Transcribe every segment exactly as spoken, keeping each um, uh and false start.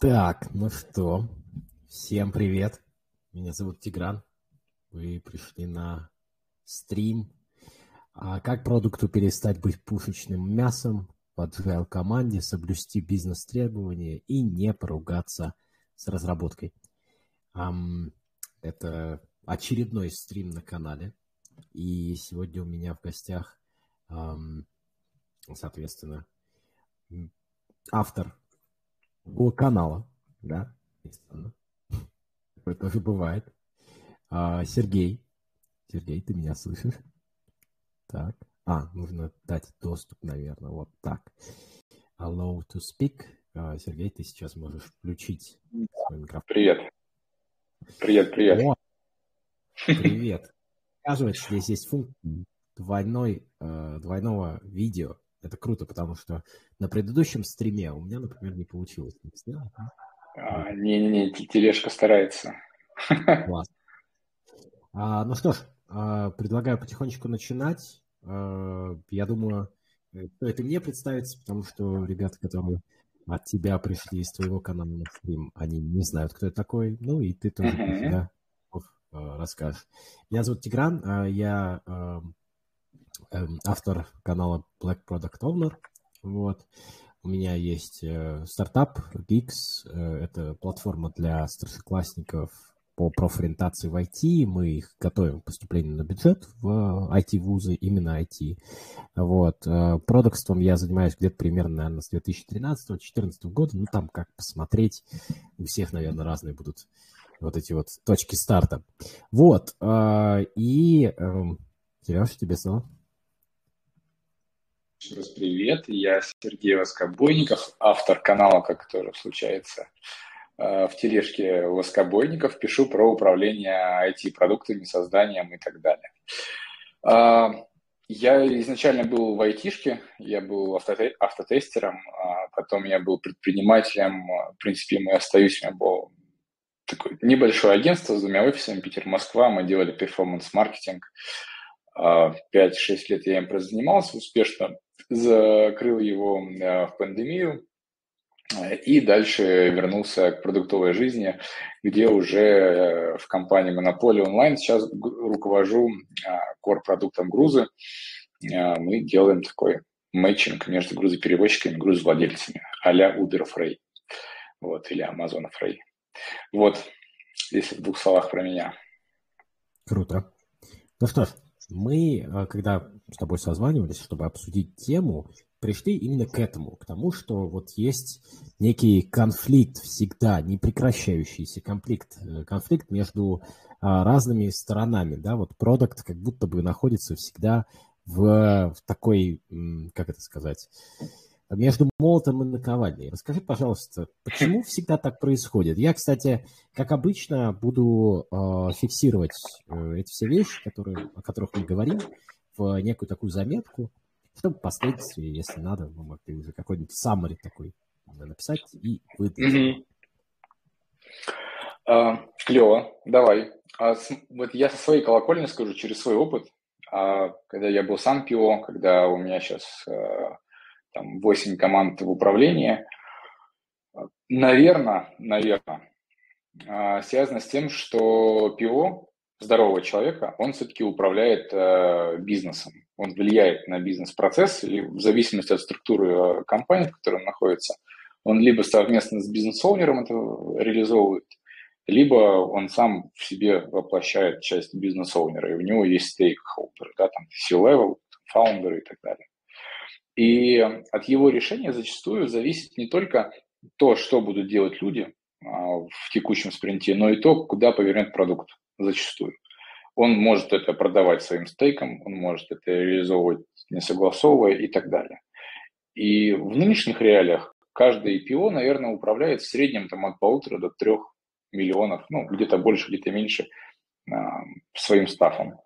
Так, ну что, всем привет. Меня зовут Тигран. Вы пришли на стрим. А как продукту перестать быть пушечным мясом в agile команде, соблюсти бизнес-требования и не поругаться с разработкой. Um, это очередной стрим на канале. И сегодня у меня в гостях, um, соответственно, автор канала, да, такое тоже бывает. А, Сергей, Сергей, ты меня слышишь? Так, а, нужно дать доступ, наверное, вот так. Allow to speak. А, Сергей, ты сейчас можешь включить свой микрофон. Привет. Привет, привет. О, привет. Оказывается, здесь есть функция двойной, двойного видео. Это круто, потому что на предыдущем стриме у меня, например, не получилось. Не-не-не, тележка старается. Классно. А, ну что ж, предлагаю потихонечку начинать. Я думаю, это мне представится, потому что ребята, которые от тебя пришли из твоего канала на стрим, они не знают, кто это такой. Ну и ты тоже про себя расскажешь. Меня зовут Тигран, я... автор канала Black Product Owner. Вот. У меня есть стартап Geeks. Это платформа для старшеклассников по профориентации в ай ти. Мы их готовим к поступлению на бюджет в ай ти-вузы, именно ай ти. Вот. Продакством я занимаюсь где-то примерно, наверное, с две тысячи тринадцатого — две тысячи четырнадцатого года. Ну, там как посмотреть. У всех, наверное, разные будут вот эти вот точки старта. Вот. И, Сереж, тебе слово. Еще раз привет, я Сергей Воскобойников, автор канала, как тоже случается, в тележке Воскобойников, пишу про управление ай ти-продуктами, созданием и так далее. Я изначально был в айтишке, я был автотестером, потом я был предпринимателем, в принципе, я остаюсь, у меня было такое небольшое агентство с двумя офисами, Питер-Москва, мы делали перформанс-маркетинг, пять-шесть лет я им занимался успешно, закрыл его в пандемию и дальше вернулся к продуктовой жизни, где уже в компании Monopoly Online сейчас руковожу кор-продуктом грузы. Мы делаем такой мэтчинг между грузоперевозчиками и грузовладельцами а-ля Uber Freight, вот, или Amazon Freight. Вот, если в двух словах про меня. Круто. Ну что ж, мы, когда с тобой созванивались, чтобы обсудить тему, пришли именно к этому, к тому, что вот есть некий конфликт всегда, непрекращающийся конфликт, конфликт между разными сторонами, да, вот продакт как будто бы находится всегда в, в такой, как это сказать, между молотом и наковальней. Расскажи, пожалуйста, почему всегда так происходит? Я, кстати, как обычно, буду э, фиксировать э, эти все вещи, которые, о которых мы говорим, в некую такую заметку, чтобы впоследствии, если надо, мы могли уже какой-нибудь summary такой написать и выдать. Клево, давай. Вот я со своей колокольни скажу, через свой опыт, когда я был сам пи о, когда у меня сейчас... там, восемь команд в управлении, наверное, наверное, связано с тем, что пи о, здорового человека, он все-таки управляет бизнесом, он влияет на бизнес-процесс, и в зависимости от структуры компании, в которой он находится, он либо совместно с бизнес-оунером это реализовывает, либо он сам в себе воплощает часть бизнес-оунера, и у него есть стейкхолдеры, да, там, си левел, фаундеры и так далее. И от его решения зачастую зависит не только то, что будут делать люди в текущем спринте, но и то, куда повернет продукт зачастую. Он может это продавать своим стейком, он может это реализовывать, не согласовывая и так далее. И в нынешних реалиях каждый пи о, наверное, управляет в среднем там, от полутора до трех миллионов, ну, где-то больше, где-то меньше, своим стафом.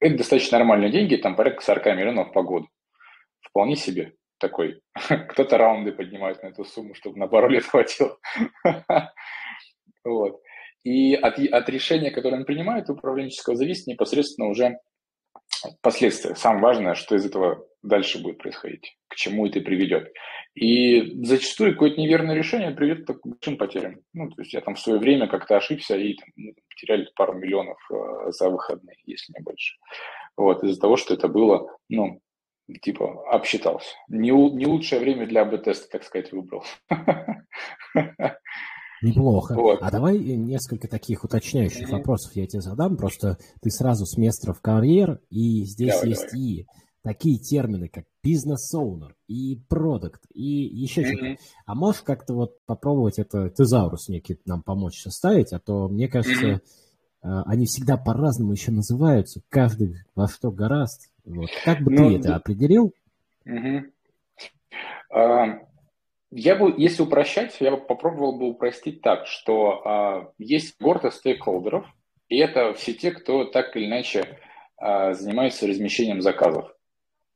Это достаточно нормальные деньги, там порядка сорок миллионов по году. Вполне себе такой. Кто-то раунды поднимает на эту сумму, чтобы на пару лет хватило. Вот. И от, от решения, которое он принимает, управленческого зависит непосредственно уже последствия. Самое важное, что из этого дальше будет происходить, к чему это приведет. И зачастую какое-то неверное решение приведет к большим потерям. Ну, то есть я там в свое время как-то ошибся и там, ну, потеряли пару миллионов э, за выходные, если не больше. Вот, из-за того, что это было, ну, типа, обсчитался. Не, не лучшее время для АБ-теста, так сказать, выбрал. Неплохо. Вот. А давай несколько таких уточняющих mm-hmm. вопросов я тебе задам. Просто ты сразу с места в карьер, и здесь давай, есть давай. И такие термины, как бизнес-оунер, и продакт, и еще mm-hmm. что-то. А можешь как-то вот попробовать это тезаурус некий нам помочь составить? А то, мне кажется, mm-hmm. они всегда по-разному еще называются. Каждый во что гораст. Вот. Как бы ну, ты да. это определил? Mm-hmm. Uh... Я бы, если упрощать, я бы попробовал бы упростить так, что а, есть когорта стейкхолдеров, и это все те, кто так или иначе а, занимается размещением заказов.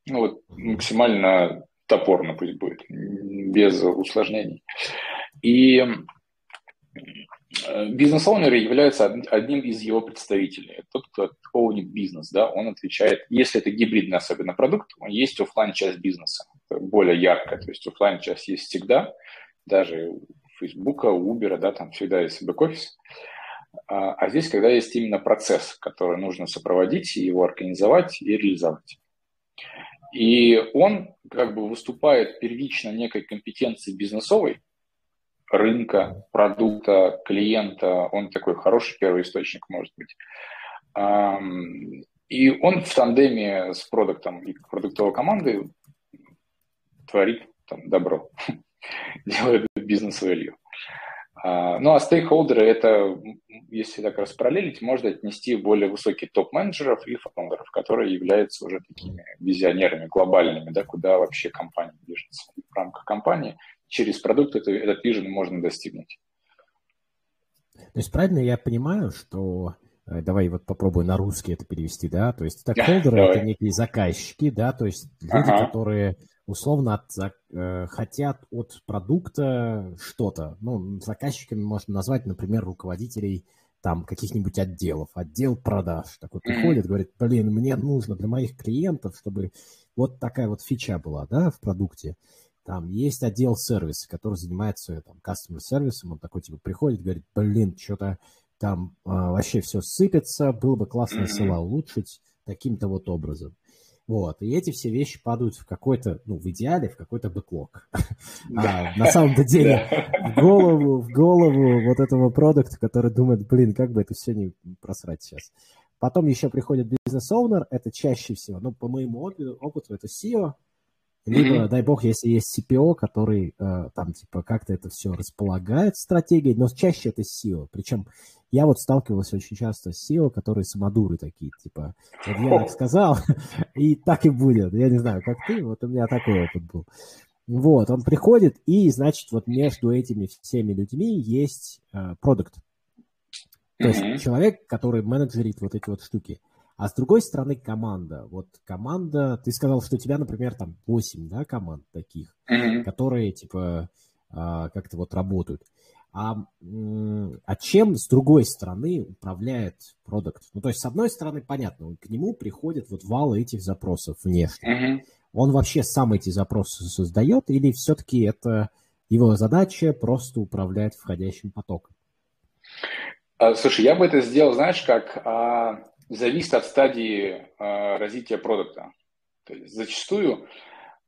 Ну вот максимально топорно пусть будет, без усложнений. И бизнес-оунеры являются одним из его представителей. Тот, кто оунит бизнес, да, он отвечает, если это гибридный особенно продукт, он есть офлайн-часть бизнеса. Более ярко, то есть офлайн часть есть всегда, даже у Фейсбука, у Uber, да, там всегда есть бэк-офис. А здесь, когда есть именно процесс, который нужно сопроводить, его организовать и реализовать. И он как бы выступает первично некой компетенцией бизнесовой, рынка, продукта, клиента, он такой хороший первоисточник может быть. И он в тандеме с продуктом и продуктовой командой творит там добро, делает бизнес value. А, ну а стейкхолдеры это, если так распараллелить, можно отнести более высокие топ-менеджеров и фаундеров, которые являются уже такими визионерами глобальными, да, куда вообще компания движется. И в рамках компании через продукт это, этот vision можно достигнуть. То есть правильно я понимаю, что давай вот попробую на русский это перевести, да, то есть стейкхолдеры это некие заказчики, да, то есть люди, ага. которые условно от, э, хотят от продукта что-то. Ну, заказчиками можно назвать, например, руководителей там каких-нибудь отделов, отдел продаж. Такой приходит, говорит, блин, мне нужно для моих клиентов, чтобы вот такая вот фича была, да, в продукте. Там есть отдел сервиса, который занимается там кастомер-сервисом, он такой типа приходит, говорит, блин, что-то там э, вообще все сыпется, было бы классно эс эл а улучшить таким-то вот образом. Вот, и эти все вещи падают в какой-то, ну, в идеале, в какой-то бэклог. Да. А, на самом-то деле, да. в голову, в голову вот этого продукта, который думает, блин, как бы это все не просрать сейчас. Потом еще приходит бизнес-оунер, это чаще всего, ну, по моему опыту, это си и о, либо, mm-hmm. дай бог, если есть си пи о, который э, там, типа, как-то это все располагает стратегией, но чаще это си и о. Причем я вот сталкивался очень часто с си и о, которые самодуры такие, типа, вот я так сказал, и так и будет. Я не знаю, как ты, вот у меня такой опыт был. Вот, он приходит, и, значит, вот между этими всеми людьми есть э, продукт. То mm-hmm. есть человек, который менеджерит вот эти вот штуки. А с другой стороны команда. Вот команда, ты сказал, что у тебя, например, там восемь, да, команд таких, mm-hmm. которые, типа, как-то вот работают. А, а чем с другой стороны управляет продакт? Ну, то есть, с одной стороны, понятно, к нему приходят вот валы этих запросов внешних. Mm-hmm. Он вообще сам эти запросы создает или все-таки это его задача просто управлять входящим потоком? Слушай, я бы это сделал, знаешь, как... Зависит от стадии э, развития продукта. То есть зачастую э,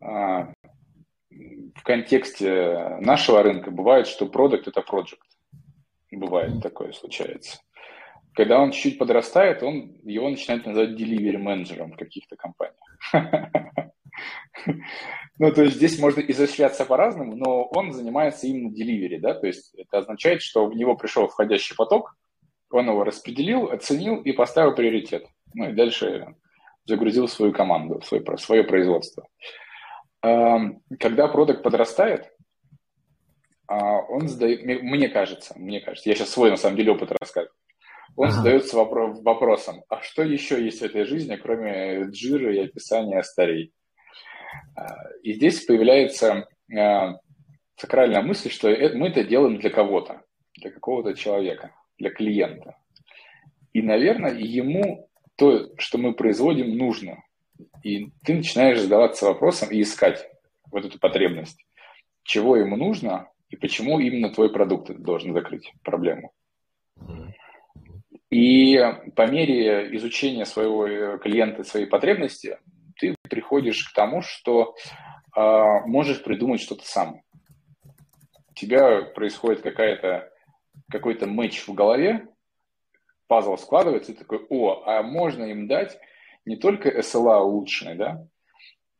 в контексте нашего рынка бывает, что продукт – это проджект. Бывает такое, случается. Когда он чуть-чуть подрастает, он, его начинают называть delivery-менеджером в каких-то компаниях. Ну, то есть здесь можно изощряться по-разному, но он занимается именно delivery, да, то есть это означает, что в него пришел входящий поток, он его распределил, оценил и поставил приоритет. Ну и дальше загрузил свою команду, свое, свое производство. Когда продакт подрастает, он задает, мне кажется, мне кажется, я сейчас свой на самом деле опыт рассказываю, он ага. задается вопрос, вопросом, а что еще есть в этой жизни, кроме джира и описания старей? И здесь появляется сакральная мысль, что мы это делаем для кого-то, для какого-то человека. Для клиента. И, наверное, ему то, что мы производим, нужно. И ты начинаешь задаваться вопросом и искать вот эту потребность. Чего ему нужно и почему именно твой продукт должен закрыть проблему. И по мере изучения своего клиента, своей потребности, ты приходишь к тому, что э, можешь придумать что-то сам. У тебя происходит какая-то, какой-то мэтч в голове, пазл складывается, и ты такой: о, а можно им дать не только эс эл а улучшенный, да,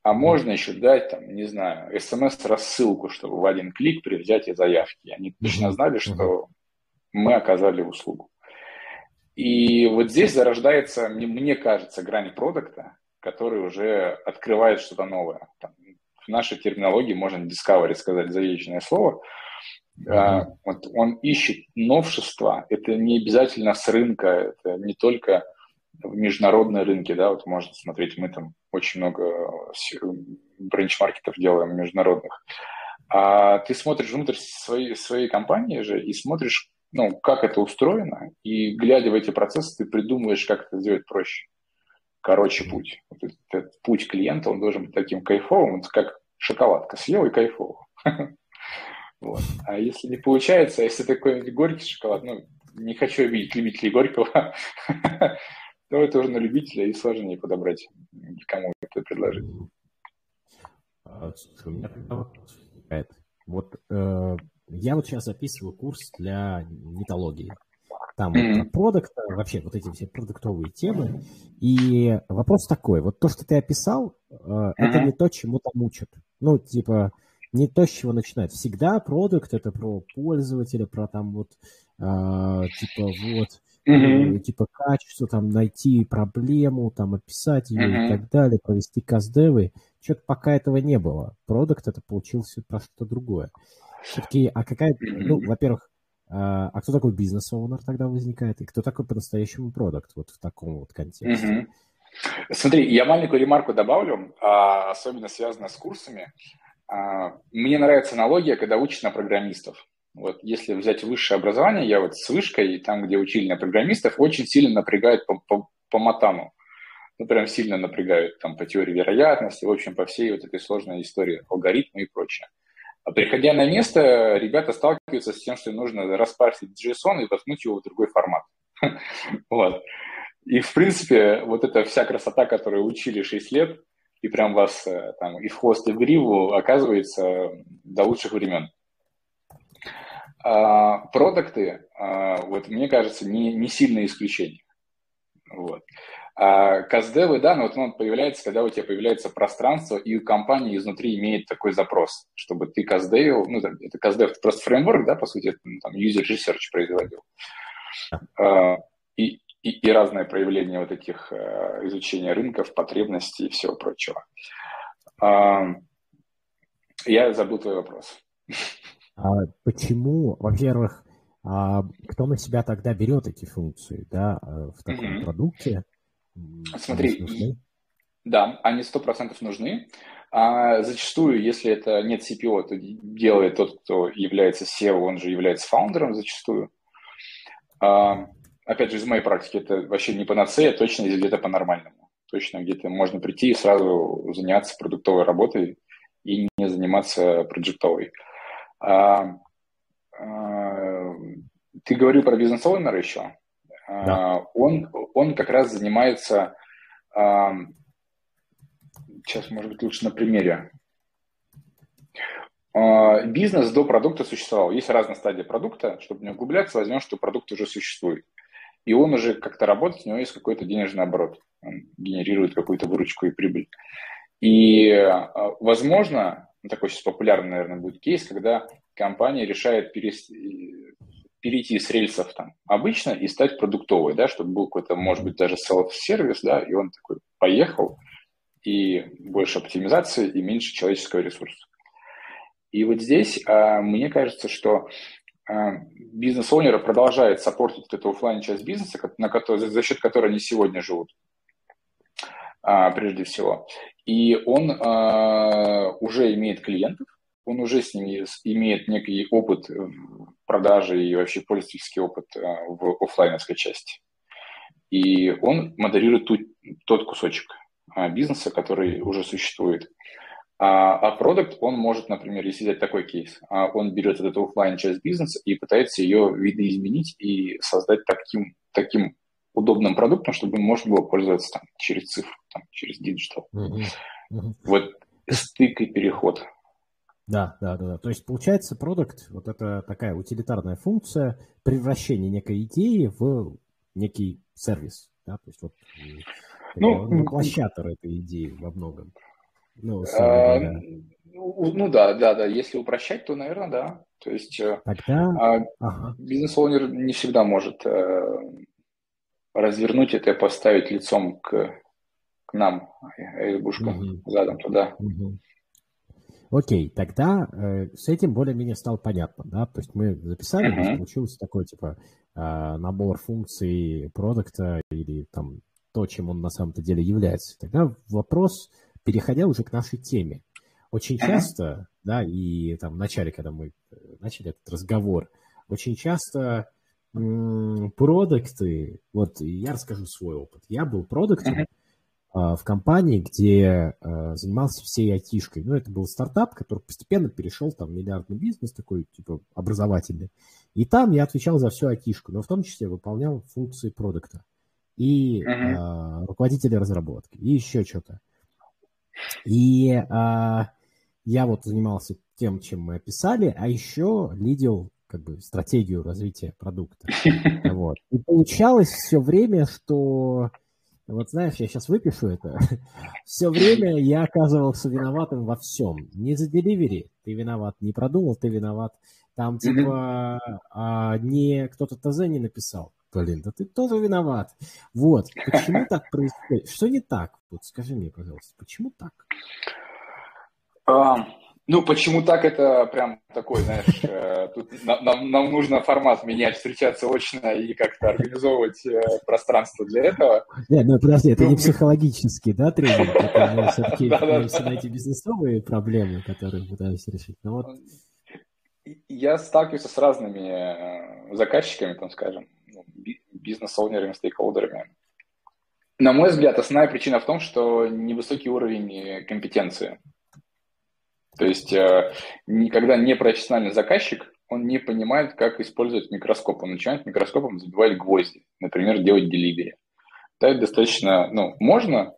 а можно еще дать, там, не знаю, эс эм эс-рассылку, чтобы в один клик при взятии заявки. Они точно знали, что мы оказали услугу. И вот здесь зарождается, мне кажется, грань продукта, который уже открывает что-то новое. Там, в нашей терминологии можно discovery сказать, заезженное слово. А, вот он ищет новшества. Это не обязательно с рынка, это не только в международные рынки. Да? Вот можно смотреть, мы там очень много бренч-маркетов делаем международных. А ты смотришь внутрь своей, своей компании же и смотришь, ну, как это устроено. И глядя в эти процессы, ты придумываешь, как это сделать проще. Короче, путь. Вот этот, этот путь клиента, он должен быть таким кайфовым, как шоколадка. Съел и кайфово. Вот. А если не получается, если такой горький шоколад, ну, не хочу обидеть любителей горького, то это уже на любителя и сложнее подобрать, кому это предложить. У меня тогда вопрос возникает. Вот я вот сейчас записываю курс для нетологии. Там mm-hmm. продукт, вообще вот эти все продуктовые темы. И вопрос такой, вот то, что ты описал, mm-hmm. это не то, чему там учат. Ну, типа, не то, с чего начинать. Всегда продукт — это про пользователя, про там вот, э, типа, вот, mm-hmm. э, типа, качество, там, найти проблему, там, описать ее mm-hmm. и так далее, провести кастдевы. Что-то пока этого не было. Продукт — это получился про что-то другое. Все-таки, а какая, mm-hmm. ну, во-первых, а кто такой бизнес-оунер тогда возникает? И кто такой по-настоящему продакт вот в таком вот контексте? Mm-hmm. Смотри, я маленькую ремарку добавлю, особенно связанную с курсами. Мне нравится аналогия, когда учат на программистов. Вот если взять высшее образование, я вот с вышкой, там, где учили на программистов, очень сильно напрягают по, по, по матану. Ну, прям сильно напрягают там, по теории вероятности, в общем, по всей вот этой сложной истории алгоритмы и прочее. А приходя на место, ребята сталкиваются с тем, что нужно распарсить JSON и воткнуть его в другой формат. Вот. И, в принципе, вот эта вся красота, которую учили шесть лет, и прям вас там и в хвост, и в гриву, оказывается, до лучших времен. А продукты, а, вот, мне кажется, не, не сильное исключение. Вот. А кастдевы, да, но вот он появляется, когда у тебя появляется пространство, и компания изнутри имеет такой запрос, чтобы ты кастдевил, ну, это кастдев, это просто фреймворк, да, по сути, это, ну, там, user research производил. А, и, и, и разные проявления вот этих а, изучения рынков, потребностей и всего прочего. А, я забыл твой вопрос. А почему, во-первых, а кто на себя тогда берет эти функции, да, в таком mm-hmm. продукте? Смотри, да, они сто процентов нужны. А зачастую, если это нет си пи о, то делает тот, кто является си и о, он же является фаундером зачастую. А, опять же, из моей практики это вообще не панацея, точно где-то по-нормальному. Точно где-то можно прийти и сразу заняться продуктовой работой и не заниматься проджектовой. А, а, ты говорил про бизнес-оунера еще? Да. Он, он как раз занимается, сейчас, может быть, лучше на примере. Бизнес до продукта существовал. Есть разные стадии продукта, чтобы не углубляться, возьмем, что продукт уже существует. И он уже как-то работает, у него есть какой-то денежный оборот, он генерирует какую-то выручку и прибыль. И, возможно, такой сейчас популярный, наверное, будет кейс, когда компания решает перестать... перейти с рельсов там обычно и стать продуктовой, да, чтобы был какой-то, может быть, даже self-сервис, да, и он такой поехал, и больше оптимизации, и меньше человеческого ресурса. И вот здесь а, мне кажется, что а, бизнес-оунеры продолжают саппортить эту офлайн-часть бизнеса, на который, за, за счет которой они сегодня живут, а, прежде всего. И он а, уже имеет клиентов, он уже с ними имеет некий опыт продажи и вообще пользовательский опыт в офлайновской части. И он модерирует ту, тот кусочек бизнеса, который уже существует. А продукт, он может, например, если взять такой кейс, он берет вот эту офлайн часть бизнеса и пытается ее видоизменить и создать таким, таким удобным продуктом, чтобы можно было пользоваться там, через цифру, там, через диджитал. Mm-hmm. Mm-hmm. Вот стык и переход. Да, да, да. То есть получается продукт, вот это такая утилитарная функция превращения некой идеи в некий сервис. Да? То есть вот ну, клащатор этой идеи во многом. Ну, а, да. Ну, ну да, да, да. Если упрощать, то, наверное, да. То есть тогда... а, бизнес-оунер не всегда может а, развернуть это и поставить лицом к, к нам, избушку, угу. задом туда. Угу. Окей, тогда э, с этим более-менее стало понятно, да, то есть мы записали, uh-huh. и получился такой, типа, э, набор функций продукта или там то, чем он на самом-то деле является. Тогда вопрос, переходя уже к нашей теме. Очень uh-huh. часто, да, и там в начале, когда мы начали этот разговор, очень часто м- продукты, вот я расскажу свой опыт, я был продуктом, uh-huh. в компании, где занимался всей айтишкой. Ну, это был стартап, который постепенно перешел там, в миллиардный бизнес, такой, типа, образовательный. И там я отвечал за всю айтишку, но в том числе выполнял функции продукта. И uh-huh. э, руководителя разработки, и еще что-то. И э, я вот занимался тем, чем мы описали, а еще лидил как бы стратегию развития продукта. Вот. И получалось все время, что... Вот знаешь, я сейчас выпишу это. Все время я оказывался виноватым во всем. Не за деливери ты виноват, не продумал, ты виноват. Там типа а, не кто-то ТЗ не написал. Блин, да ты тоже виноват. Вот, почему так происходит? Что не так? Вот скажи мне, пожалуйста, почему так? А, ну, почему так, это прям такой, знаешь, тут нам, нам нужно формат менять, встречаться очно и как-то организовывать пространство для этого. Нет, ну подожди, это не психологический, да, тренинг, это все-таки эти бизнесовые проблемы, которые пытаюсь решить. Я сталкиваюсь с разными заказчиками, там, скажем, бизнес-оунерами, стейкхолдерами. На мой взгляд, основная причина в том, что невысокий уровень компетенции. То есть никогда не профессиональный заказчик, он не понимает, как использовать микроскоп. Он начинает микроскопом забивать гвозди, например, делать деливери. Да, это достаточно, ну, можно,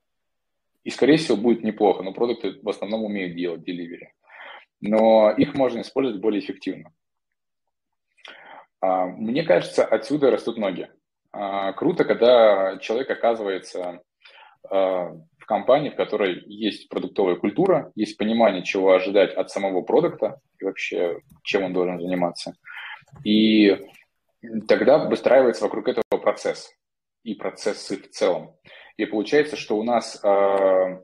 и, скорее всего, будет неплохо, но продукты в основном умеют делать деливери. Но их можно использовать более эффективно. Мне кажется, отсюда растут ноги. Круто, когда человек оказывается... в компании, в которой есть продуктовая культура, есть понимание, чего ожидать от самого продукта и вообще, чем он должен заниматься. И тогда выстраивается вокруг этого процесс и процессы в целом. И получается, что у нас э,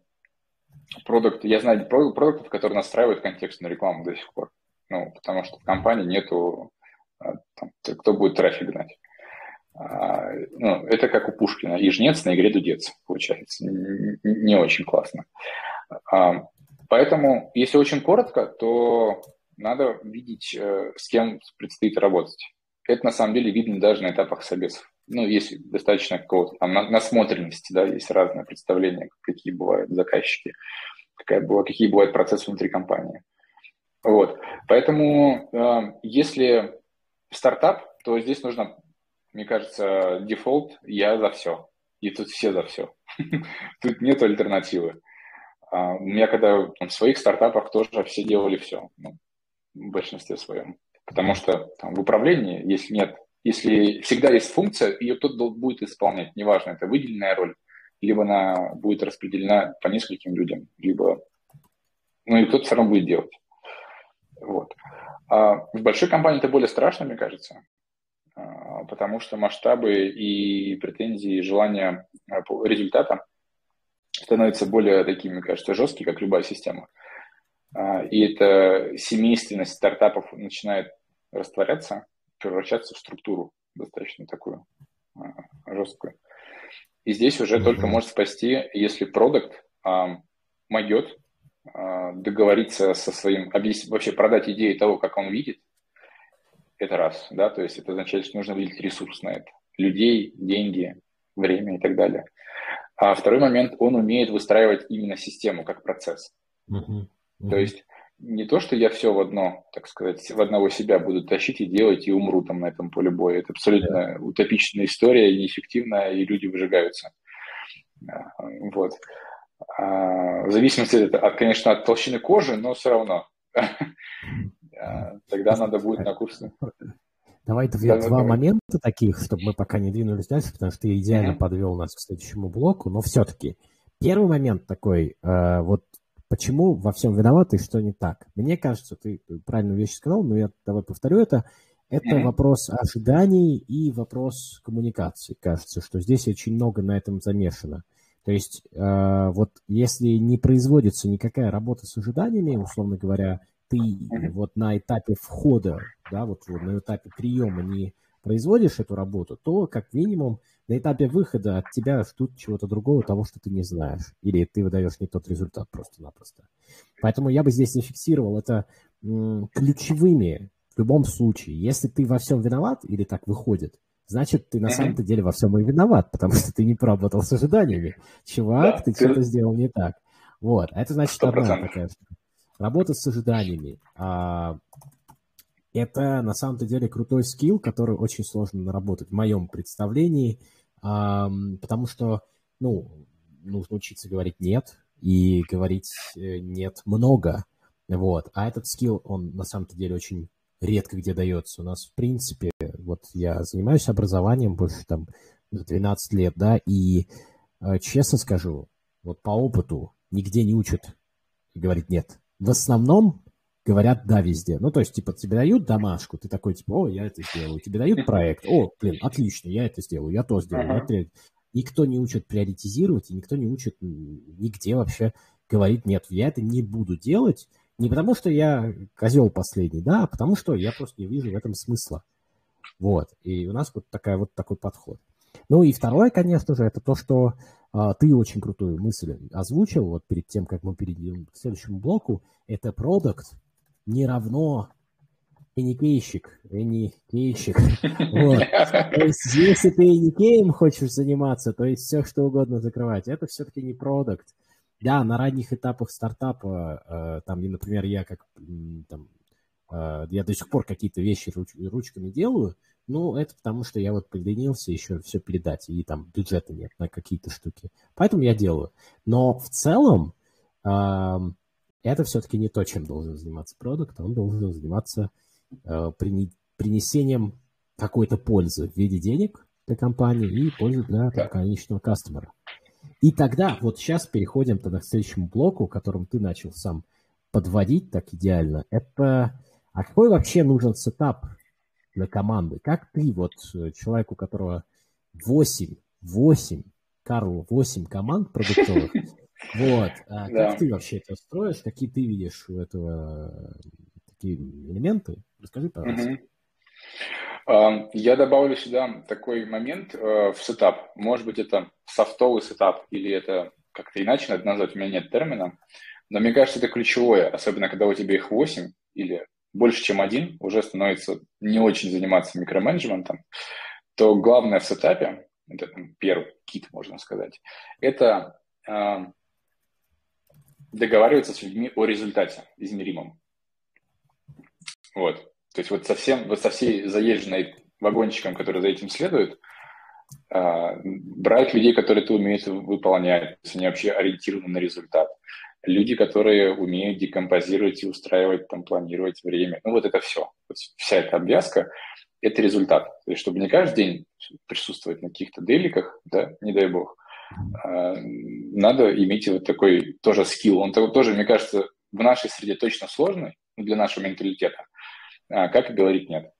продукт, я знаю продуктов, которые настраивают контекстную рекламу до сих пор, ну, потому что в компании нету, там, кто будет трафик гнать. А, ну, это как у Пушкина. И жнец на игре дудец, получается. Не, не очень классно. А, поэтому, если очень коротко, то надо видеть, с кем предстоит работать. Это, на самом деле, видно даже на этапах собесов. Ну, если достаточно какого-то там насмотренности, да, есть разные представления, какие бывают заказчики, какая была, какие бывают процессы внутри компании. Вот. Поэтому, если стартап, то здесь нужно... Мне кажется, дефолт «я за все». И тут все за все. Тут нет альтернативы. У меня когда там, в своих стартапах тоже все делали все. Ну, в большинстве своем. Потому что там, в управлении, если нет, если всегда есть функция, ее кто-то будет исполнять. Неважно, это выделенная роль. Либо она будет распределена по нескольким людям. Либо... Ну и кто-то все равно будет делать. Вот. А в большой компании это более страшно, мне кажется. Потому что масштабы и претензии, и желания результата становятся более такими, мне кажется, жесткими, как любая система. И эта семейственность стартапов начинает растворяться, превращаться в структуру достаточно такую жесткую. И здесь уже только может спасти, если продакт могет договориться со своим, вообще продать идею того, как он видит. Это раз, да, то есть это означает, что нужно выделить ресурс на это. Людей, деньги, время и так далее. А второй момент, он умеет выстраивать именно систему как процесс. Uh-huh. Uh-huh. То есть не то, что я все в одно, так сказать, в одного себя буду тащить и делать, и умру там на этом поле боя. Это абсолютно yeah. утопичная история, неэффективная, и люди выжигаются. Вот. В зависимости, от, конечно, от толщины кожи, но все равно. Тогда надо будет на курсы. Давай два давай. момента таких, чтобы мы пока не двинулись дальше, потому что ты идеально mm-hmm. подвел нас к следующему блоку, но все-таки первый момент такой, э, вот почему во всем виноват и что не так? Мне кажется, ты правильную вещь сказал, но я давай повторю это. Это mm-hmm. вопрос ожиданий и вопрос коммуникации, кажется, что здесь очень много на этом замешано. То есть э, вот если не производится никакая работа с ожиданиями, условно говоря, ты вот на этапе входа, да, вот, вот на этапе приема не производишь эту работу, то, как минимум, на этапе выхода от тебя ждут чего-то другого, того, что ты не знаешь. Или ты выдаешь не тот результат просто-напросто. Поэтому я бы здесь зафиксировал это м, ключевыми в любом случае. Если ты во всем виноват, или так выходит, значит, ты на самом-то деле во всем и виноват, потому что ты не поработал с ожиданиями. Чувак, да, ты, ты что-то сделал не так. Вот. А это значит, что одна такая штука. Работа с ожиданиями – это на самом-то деле крутой скилл, который очень сложно наработать в моем представлении, потому что, ну, нужно учиться говорить «нет» и говорить «нет» много. Вот. А этот скилл, он на самом-то деле очень редко где дается. У нас, в принципе, вот я занимаюсь образованием больше там двенадцать лет, да, и честно скажу, вот по опыту нигде не учат говорить «нет». В основном говорят «да» везде. Ну, то есть, типа, тебе дают домашку, ты такой, типа, о, я это сделаю. Тебе дают проект, о, блин, отлично, я это сделаю, я то сделаю. Uh-huh. Я это... Никто не учит приоритизировать, и никто не учит нигде вообще говорить «нет, я это не буду делать». Не потому, что я козел последний, да, а потому что я просто не вижу в этом смысла. Вот, и у нас вот, такая, вот такой подход. Ну, и второе, конечно же, это то, что а, ты очень крутую мысль озвучил, вот перед тем, как мы перейдем к следующему блоку, это продукт не равно эникейщик, эникейщик. Вот. То есть, если ты эникеем хочешь заниматься, то есть все, что угодно закрывать, это все-таки не продукт. Да, на ранних этапах стартапа, там, например, я как, там, я до сих пор какие-то вещи руч- ручками делаю, ну, это потому, что я вот поленился еще все передать, и там бюджета нет на какие-то штуки. Поэтому я делаю. Но в целом э, это все-таки не то, чем должен заниматься продукт. Он должен заниматься э, принесением какой-то пользы в виде денег для компании и пользы для конечного кастомера. И тогда вот сейчас переходим тогда к следующему блоку, которым ты начал сам подводить так идеально. Это а какой вообще нужен сетап для команды? Как ты, вот, человек, у которого восемь, восемь, Карл, восемь команд продуктовых, вот, а как да. ты вообще это строишь, какие ты видишь у этого такие элементы? Расскажи, пожалуйста. Угу. Uh, я добавлю сюда такой момент uh, в сетап. Может быть, это софтовый сетап, или это как-то иначе надо назвать, у меня нет термина, но мне кажется, это ключевое, особенно когда у тебя их восемь или больше, чем один, уже становится не очень заниматься микроменеджментом, то главное в сетапе, это первый кит, можно сказать, это э, договариваться с людьми о результате измеримом. Вот. То есть вот совсем, вот со всей заезженной вагончиком, который за этим следует, э, брать людей, которые это умеют выполнять, если они вообще ориентированы на результат. Люди, которые умеют декомпозировать и устраивать, там, планировать время. Ну, вот это все. Вся эта обвязка – это результат. То есть, чтобы не каждый день присутствовать на каких-то деликах, да, не дай бог, надо иметь вот такой тоже скилл. Он тоже, мне кажется, в нашей среде точно сложный для нашего менталитета. Как и говорить «нет».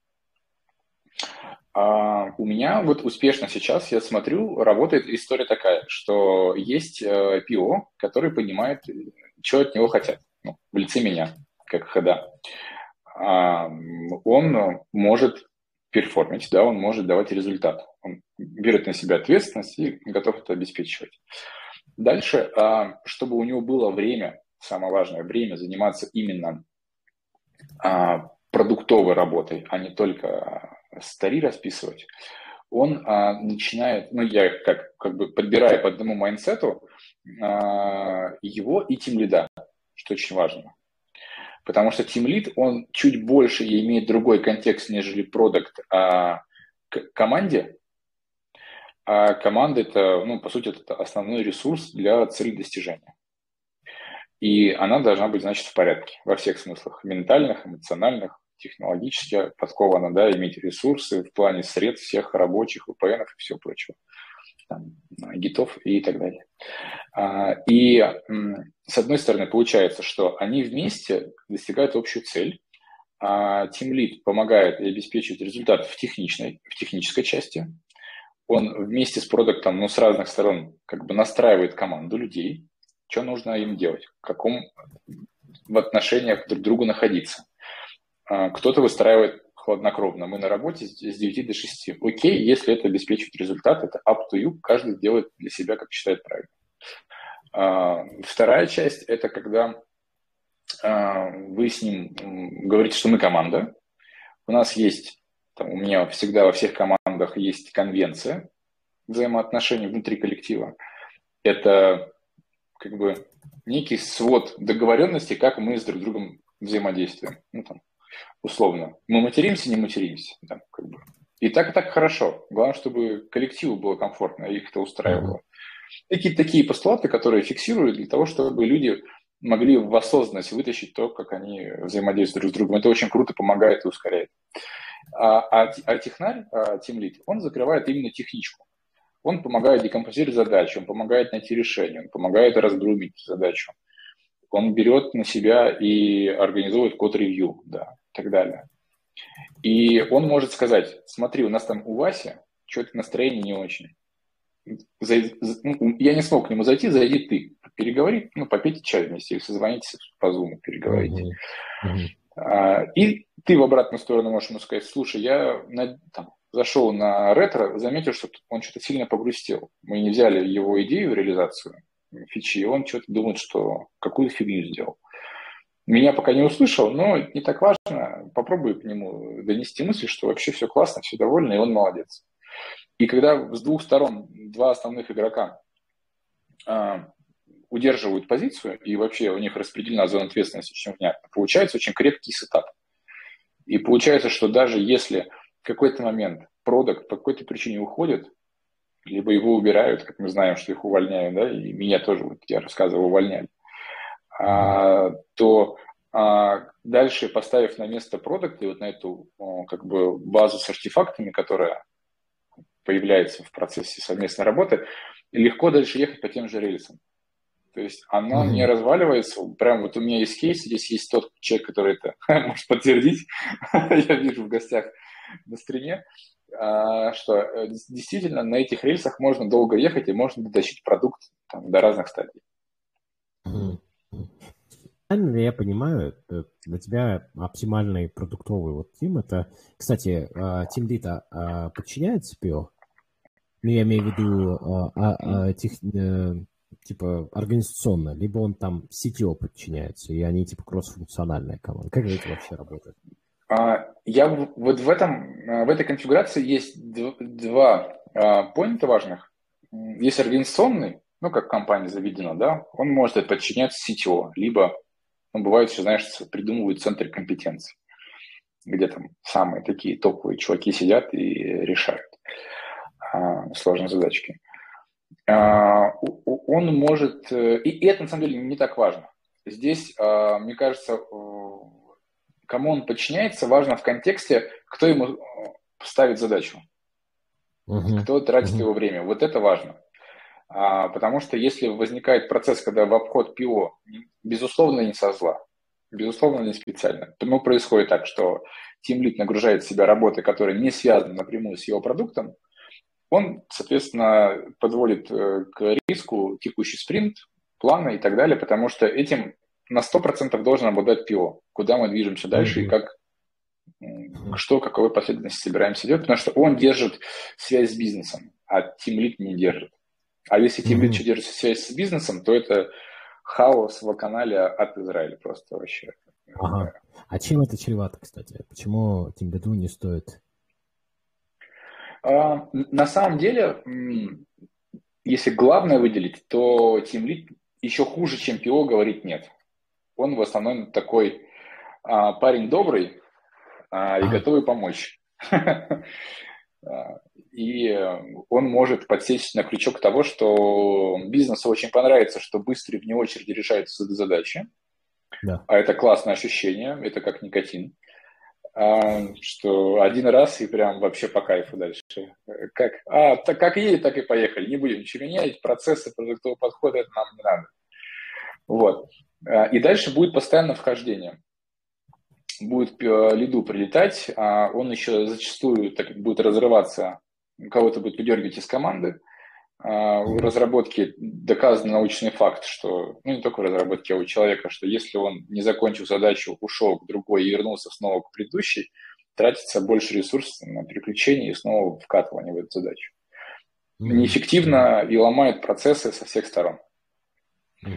Uh, у меня вот успешно сейчас, я смотрю, работает история такая, что есть uh, пи о, который понимает, что от него хотят, ну, в лице меня, как хода. Uh, он может перформить, да, он может давать результат. Он берет на себя ответственность и готов это обеспечивать. Дальше, uh, чтобы у него было время, самое важное, время заниматься именно uh, продуктовой работой, а не только... Стари расписывать, он а, начинает, ну, я как, как бы подбираю по одному майндсету а, его и тимлида, что очень важно. Потому что тимлид, он чуть больше имеет другой контекст, нежели продакт а, к команде. А команда – это, ну, по сути, это основной ресурс для цели достижения. И она должна быть, значит, в порядке во всех смыслах – ментальных, эмоциональных, технологически подкована, да, иметь ресурсы в плане средств всех рабочих, вэ пэ энов и всего прочего, там, гитов и так далее. И с одной стороны получается, что они вместе достигают общую цель, тимлид помогает и обеспечивает результат в техничной, в технической части, он вместе с продуктом, ну, с разных сторон как бы настраивает команду людей, что нужно им делать, в каком в отношениях друг к другу находиться. Кто-то выстраивает хладнокровно. Мы на работе с девяти до шести. Окей, если это обеспечивает результат, это up to you, каждый делает для себя, как считает правильно. Вторая часть – это когда вы с ним говорите, что мы команда. У нас есть, там, у меня всегда во всех командах есть конвенция взаимоотношений внутри коллектива. Это как бы некий свод договоренностей, как мы с друг другом взаимодействуем. Ну, там, условно. Мы материмся, не материмся. Да, как бы. И так, и так хорошо. Главное, чтобы коллективу было комфортно, их это устраивало. Какие-то такие постулаты, которые фиксируют для того, чтобы люди могли в осознанность вытащить то, как они взаимодействуют друг с другом. Это очень круто помогает и ускоряет. А, а технарь, а тимлид, он закрывает именно техничку. Он помогает декомпозировать задачу, он помогает найти решение, он помогает разгрузить задачу. Он берет на себя и организует код-ревью, да, и так далее. И он может сказать, смотри, у нас там у Васи что-то настроение не очень. Зай... Я не смог к нему зайти, зайди ты. Переговори, ну, попейте чай вместе, созвонитесь по зуму, переговорите. Mm-hmm. А, и ты в обратную сторону можешь ему сказать, слушай, я на... там, зашел на ретро, заметил, что он что-то сильно погрустил. Мы не взяли его идею в реализацию, фичи, и он что-то думает, что какую фигню сделал. Меня пока не услышал, но не так важно. Попробую к нему донести мысль, что вообще все классно, все довольны, и он молодец. И когда с двух сторон два основных игрока а, удерживают позицию, и вообще у них распределена зона ответственности очень внятно, получается очень крепкий сетап. И получается, что даже если в какой-то момент продакт по какой-то причине уходит, либо его убирают, как мы знаем, что их увольняют, да, и меня тоже, вот я рассказывал, увольняли, а, то а, дальше, поставив на место продукты, вот на эту как бы базу с артефактами, которая появляется в процессе совместной работы, легко дальше ехать по тем же рельсам. То есть она не разваливается. Прям вот у меня есть кейс, здесь есть тот человек, который это может подтвердить, я вижу в гостях на стриме, что действительно на этих рельсах можно долго ехать и можно дотащить продукт там, до разных стадий. Правильно ли я понимаю, для тебя оптимальный продуктовый вот тим это... Кстати, тимлид подчиняется си пи о? Ну, я имею в виду а, а, тех, типа организационно, либо он там си ти о подчиняется, и они типа кросс-функциональная команда. Как это вообще работает? Я вот в, этом, в этой конфигурации есть два поинта важных. Есть организационный, ну, как компания заведена, да, он может подчиняться си ти о, либо, ну, бывает, что, знаешь, придумывают центры компетенций, где там самые такие топовые чуваки сидят и решают сложные задачки. Он может... И это, на самом деле, не так важно. Здесь, мне кажется... Кому он подчиняется, важно в контексте, кто ему ставит задачу, uh-huh. кто тратит uh-huh. его время. Вот это важно. А, потому что если возникает процесс, когда в обход пи о, безусловно, не со зла, безусловно, не специально, но происходит так, что тимлид нагружает себя работой, которая не связана напрямую с его продуктом, он, соответственно, подводит к риску текущий спринт, планы и так далее, потому что этим... на сто процентов должен обладать пи о, куда мы движемся дальше и как, что, каковой последовательности собираемся делать, потому что он держит связь с бизнесом, а тимлид не держит. А если тимлид еще держит связь с бизнесом, то это хаос в канале от Израиля просто вообще. Ага. А чем это чревато, кстати? Почему тимлиду не стоит? На самом деле, если главное выделить, то тимлид еще хуже, чем пи о, говорит нет. Он в основном такой а, парень добрый а, и готовый помочь. И он может подсечь на крючок того, что бизнесу очень понравится, что быстро и вне очереди решаются задачи. Да. А это классное ощущение, это как никотин. А, что один раз и прям вообще по кайфу дальше. Как, а, так, как едет, так и поехали. Не будем ничего менять, процессы продуктового подхода, это нам не надо. Вот. А, и дальше будет постоянно вхождение. Будет лиду прилетать, а он еще зачастую так, будет разрываться, кого-то будет подергивать из команды. А, в разработке доказан научный факт, что, ну не только в разработке, а у человека, что если он не закончил задачу, ушел к другой и вернулся снова к предыдущей, тратится больше ресурсов на переключение и снова вкатывание в эту задачу. Неэффективно и ломает процессы со всех сторон. Угу.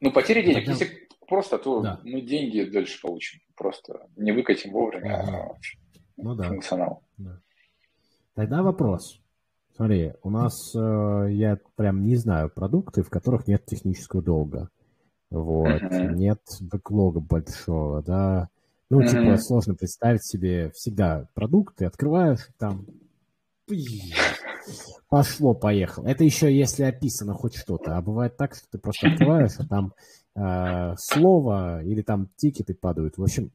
Ну, потеря денег, Тогда... если просто, то да. мы деньги дальше получим. Просто не выкатим вовремя ага. ну, да. функционал. Да. Тогда вопрос. Смотри, у нас, э, я прям не знаю, продукты, в которых нет технического долга. Вот. Uh-huh. Нет бэклога большого, да. Ну, uh-huh. типа, сложно представить себе всегда продукты, открываешь, там пошло-поехало. Это еще если описано хоть что-то. А бывает так, что ты просто открываешь, а там э, слово или там тикеты падают. В общем,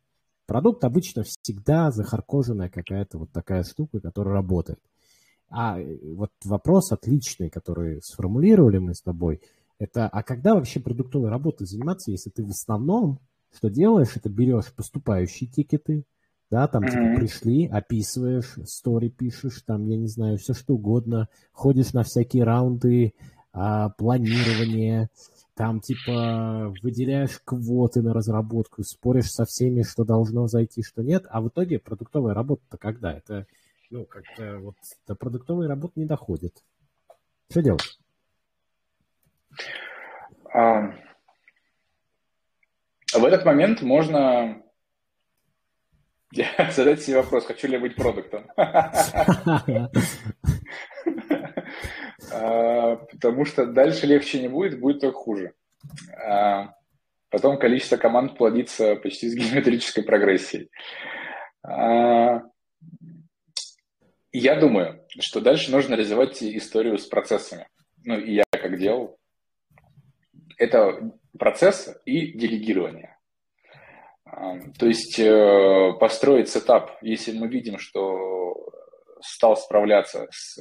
продукт обычно всегда захаркоженная какая-то вот такая штука, которая работает. А вот вопрос отличный, который сформулировали мы с тобой, это, а когда вообще продуктовой работой заниматься, если ты в основном, что делаешь, это берешь поступающие тикеты, да, там mm-hmm. типа пришли, описываешь, стори пишешь, там, я не знаю, все что угодно, ходишь на всякие раунды, а, планирование, там типа выделяешь квоты на разработку, споришь со всеми, что должно зайти, что нет, а в итоге продуктовая работа-то когда? Это Ну, как-то вот до продуктовой работы не доходит. Что делать? А, в этот момент можно задать себе вопрос, хочу ли я быть продуктом. Потому что дальше легче не будет, будет только хуже. Потом количество команд плодится почти с геометрической прогрессией. Я думаю, что дальше нужно развивать историю с процессами. Ну, и я как делал. Это процесс и делегирование. То есть построить сетап, если мы видим, что стал справляться с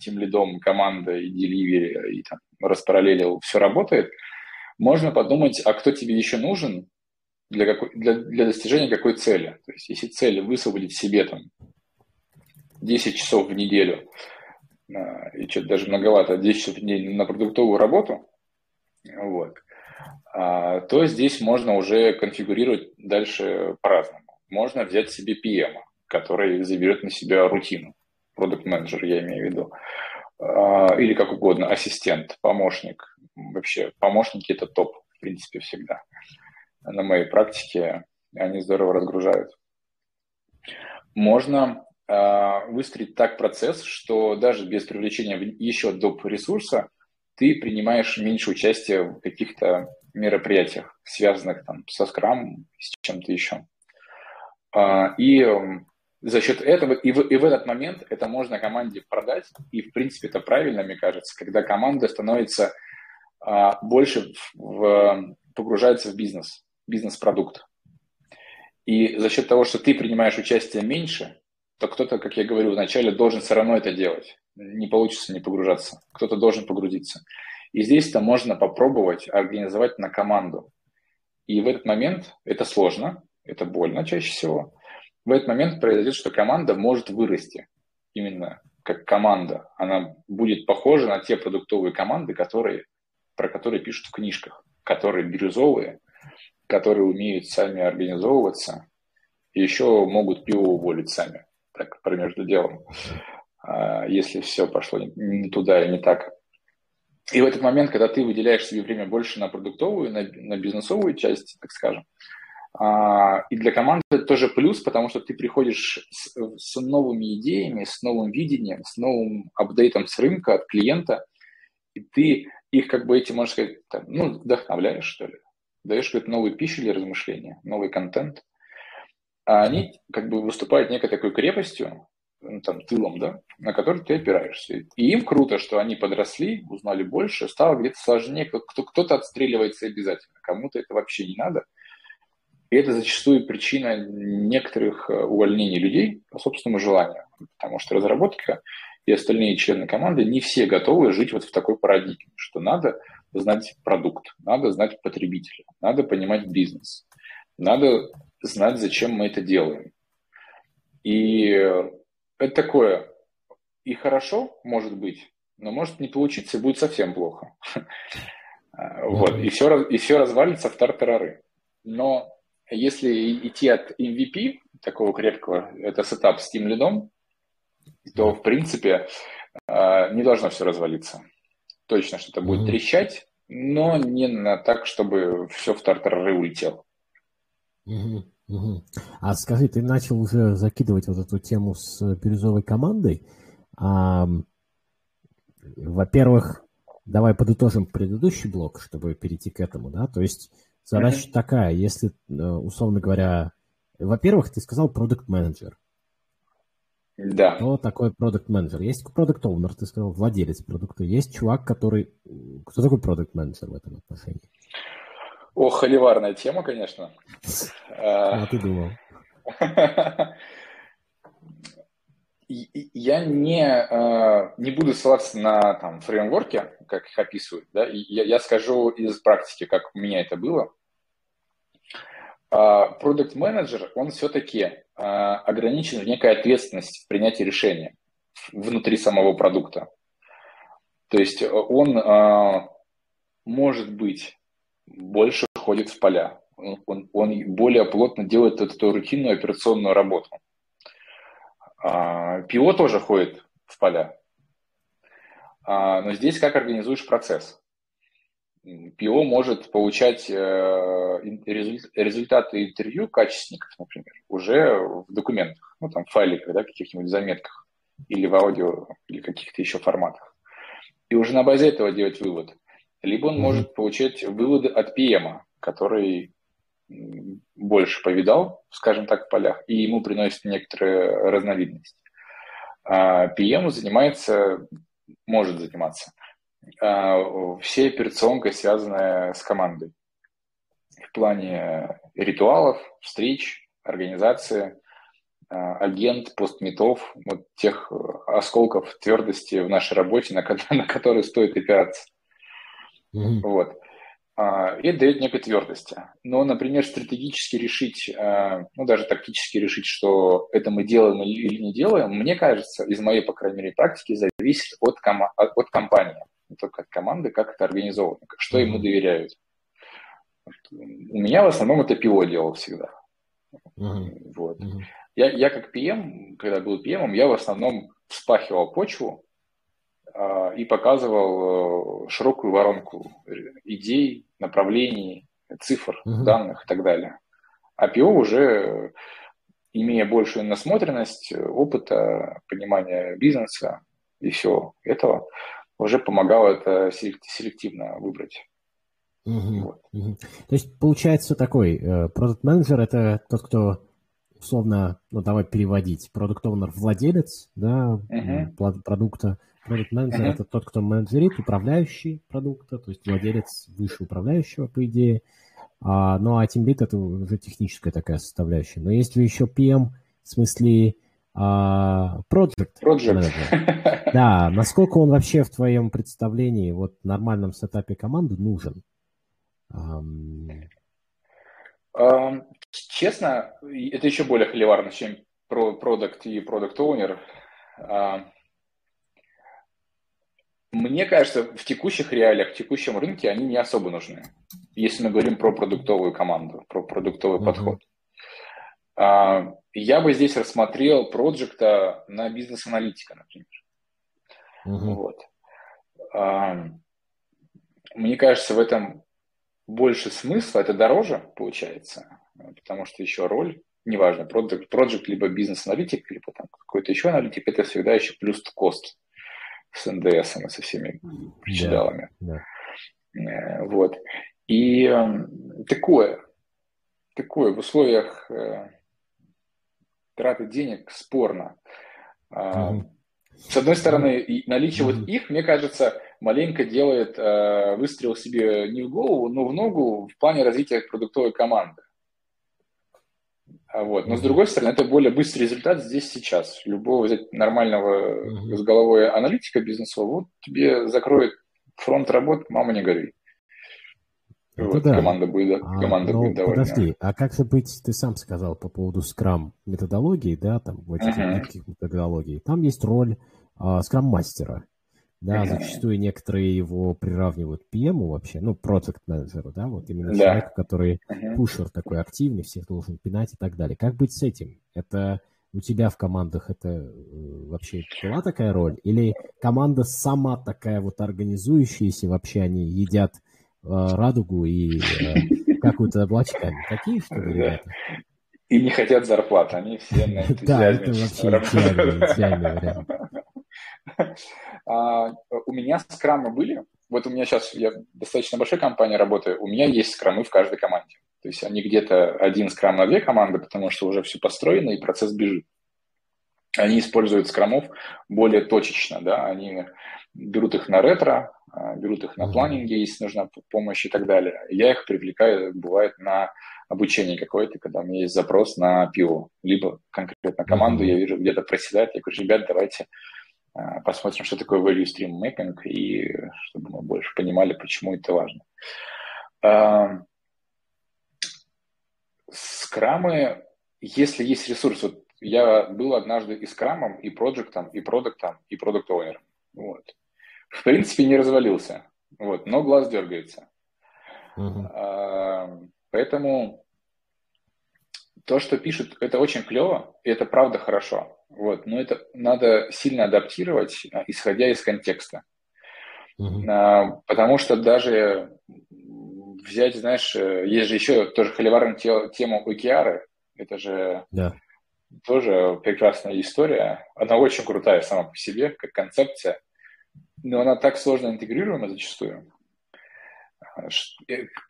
тимлидом командой, деливери, и там распараллелил, все работает, можно подумать, а кто тебе еще нужен для, какой, для, для достижения какой цели. То есть если цель высвободить себе там десять часов в неделю, и что-то даже многовато, десять часов в неделю на продуктовую работу, вот, то здесь можно уже конфигурировать дальше по-разному. Можно взять себе пи эм, который заберет на себя рутину, продакт-менеджер я имею в виду, или как угодно, ассистент, помощник. Вообще помощники – это топ, в принципе, всегда. На моей практике они здорово разгружают. Можно выстроить так процесс, что даже без привлечения еще доп. Ресурса ты принимаешь меньше участия в каких-то мероприятиях, связанных там со скрамом, с чем-то еще. И за счет этого, и в, и в этот момент это можно команде продать, и в принципе это правильно, мне кажется, когда команда становится больше, в, погружается в бизнес, бизнес-продукт. И за счет того, что ты принимаешь участие меньше, то кто-то, как я говорю, вначале должен все равно это делать. Не получится не погружаться. Кто-то должен погрузиться. И здесь-то можно попробовать организовать на команду. И в этот момент это сложно, это больно чаще всего. В этот момент произойдет, что команда может вырасти. Именно как команда. Она будет похожа на те продуктовые команды, которые, про которые пишут в книжках. Которые бирюзовые, которые умеют сами организовываться. И еще могут пиво уволить сами. Так, между делом, если все пошло не туда и не так. И в этот момент, когда ты выделяешь себе время больше на продуктовую, на, на бизнесовую часть, так скажем, И для команды это тоже плюс, потому что ты приходишь с, с новыми идеями, с новым видением, с новым апдейтом с рынка от клиента, и ты их, как бы, эти, можно сказать, там, ну, вдохновляешь, что ли, даешь какую-то новую пищу для размышления, новый контент. А они, как бы, выступают некой такой крепостью, ну, там, тылом, да, на который ты опираешься. И им круто, что они подросли, узнали больше, стало где-то сложнее, кто-то отстреливается обязательно, кому-то это вообще не надо. И это зачастую причина некоторых увольнений людей по собственному желанию. Потому что разработка и остальные члены команды не все готовы жить вот в такой парадигме, что надо знать продукт, надо знать потребителя, надо понимать бизнес, надо знать, зачем мы это делаем. И это такое и хорошо, может быть, но может не получиться, и будет совсем плохо. Вот. И все, и все развалится в тартарары. Но если идти от эм ви пи, такого крепкого, это сетап с тимлидом, то, в принципе, не должно все развалиться. Точно что-то будет трещать, но не на так, чтобы все в тартарары улетело. Угу, угу. А скажи, ты начал уже закидывать вот эту тему с бирюзовой командой. А, во-первых, давай подытожим предыдущий блок, чтобы перейти к этому, да, то есть задача mm-hmm. такая, если, условно говоря, во-первых, ты сказал продакт-менеджер. Да. Кто такой продакт-менеджер? Есть продакт-оунер, ты сказал, владелец продукта. Есть чувак, который... Кто такой продакт-менеджер в этом отношении? О, холиварная тема, конечно. А ты думал? Я не, не буду ссылаться на там, фреймворки, как их описывают, да? я, я скажу из практики, как у меня это было. Продакт-менеджер, он все-таки ограничен в некой ответственности в принятии решения внутри самого продукта. То есть он, может быть, больше ходит в поля, он, он более плотно делает эту рутинную операционную работу. ПИО тоже ходит в поля, но здесь как организуешь процесс. ПИО может получать результаты интервью качественников, например, уже в документах, ну там в файликах, да, каких-нибудь заметках или в аудио, или каких-то еще форматах. И уже на базе этого делать вывод. Либо он может получать выводы от пи эма, который... больше повидал, скажем так, в полях, и ему приносит некоторые разновидности. пи эм занимается, может заниматься, всей операционкой, связанной с командой. В плане ритуалов, встреч, организации, агент, постметов, вот тех осколков твердости в нашей работе, на, на которые стоит опираться. Mm-hmm. Вот. И это дает некой твердости. Но, например, стратегически решить, ну, даже тактически решить, что это мы делаем или не делаем, мне кажется, из моей, по крайней мере, практики, зависит от, ком- от компании, не только от команды, как это организовано, что ему доверяют. У меня в основном это пи о делал всегда. Mm-hmm. Вот. Mm-hmm. Я, я как пи эм, когда был пи эмом, я в основном вспахивал почву, и показывал широкую воронку идей, направлений, цифр, uh-huh. данных и так далее. А пи о уже, имея большую насмотренность, опыта, понимания бизнеса и всего этого, уже помогало это селективно выбрать. Uh-huh. Вот. Uh-huh. То есть получается такой, продакт-менеджер – это тот, кто... условно, ну, давай переводить. Продакт-оунер – владелец, да, uh-huh. продукта. Продакт-менеджер uh-huh. – это тот, кто менеджерит, управляющий продукта, то есть владелец выше управляющего, по идее. А, ну, а тимлид – это уже техническая такая составляющая. Но есть же еще пи эм, в смысле, а, project. Project. Да, насколько он вообще в твоем представлении, вот, в нормальном сетапе команды нужен? Честно, это еще более холиварно, чем продакт и продакт-оунер. Мне кажется, в текущих реалиях, в текущем рынке они не особо нужны, если мы говорим про продуктовую команду, про продуктовый mm-hmm. подход. Я бы здесь рассмотрел проджекта на бизнес-аналитика, например. Mm-hmm. Вот. Мне кажется, в этом больше смысла, это дороже, получается, потому что еще роль, неважно, project, project либо бизнес-аналитик, либо там какой-то еще аналитик, это всегда еще плюс кост с эн дэ эс и со всеми причиндалами. Yeah, yeah. Вот. И такое, такое в условиях траты денег спорно. Mm-hmm. С одной стороны, наличие mm-hmm. вот их, мне кажется, маленько делает э, выстрел себе не в голову, но в ногу в плане развития продуктовой команды. Вот. Но, mm-hmm. с другой стороны, это более быстрый результат здесь сейчас. Любого взять нормального mm-hmm. с головой аналитика бизнесового, вот тебе закроет фронт работ, мама не горюй. Вот, да. Команда будет, команда а, будет довольна. Подожди, а как же быть, ты сам сказал по поводу скрам-методологии, да, там, вот этих uh-huh. гибких методологий, там есть роль а, скрам-мастера, да, uh-huh. зачастую некоторые его приравнивают к пи эм вообще, ну, проджект-менеджеру, да, вот именно yeah. человеку, который uh-huh. пушер такой активный, всех должен пинать и так далее. Как быть с этим? Это у тебя в командах это вообще была такая роль? Или команда сама такая вот организующаяся, вообще они едят радугу и э, какую-то облачками. Такие, что ли, ребята? И не хотят зарплат, они все на энтузиазме работают. У меня скрамы были. Вот у меня сейчас, я в достаточно большой компании работаю, у меня есть скрамы в каждой команде. То есть они где-то один скрам на две команды, потому что уже все построено и процесс бежит. Они используют скрамов более точечно, да, они берут их на ретро, берут их на планинге, если нужна помощь и так далее. Я их привлекаю, бывает, на обучение какое-то, когда у меня есть запрос на пиво, либо конкретно команду, я вижу, где-то проседает, я говорю, ребят, давайте посмотрим, что такое value stream mapping, и чтобы мы больше понимали, почему это важно. Скрамы, если есть ресурс, вот я был однажды и скрамом, и проджектом, и продуктом, и продукт-оунером. Вот. В принципе, не развалился, вот, но глаз дергается. Uh-huh. А, поэтому то, что пишут, это очень клево, и это правда хорошо. Вот, но это надо сильно адаптировать, исходя из контекста. Uh-huh. А, потому что даже взять, знаешь, есть же еще тоже холиварная тема о ка эр, это же... Yeah. Тоже прекрасная история. Она очень крутая сама по себе, как концепция, но она так сложно интегрируема зачастую.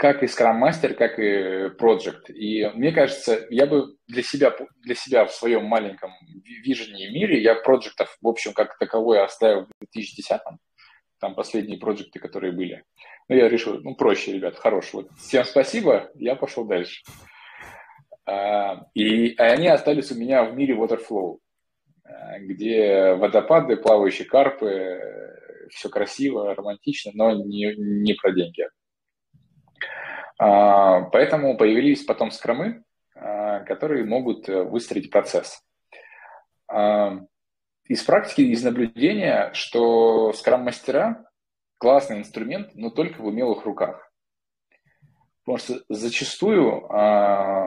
Как и Scrum Master, как и Project. И мне кажется, я бы для себя, для себя в своем маленьком вижении мире, я проджектов, в общем, как таковое оставил в две тысячи десятом. Там последние проджекты, которые были. Но я решил, ну, проще, ребят, хорош. Вот. Всем спасибо, я пошел дальше. Uh, и они остались у меня в мире waterflow, где водопады, плавающие карпы, все красиво, романтично, но не, не про деньги. Uh, поэтому появились потом скрамы, uh, которые могут выстроить процесс. Uh, из практики, из наблюдения, что скрам-мастера – классный инструмент, но только в умелых руках. Потому что зачастую а,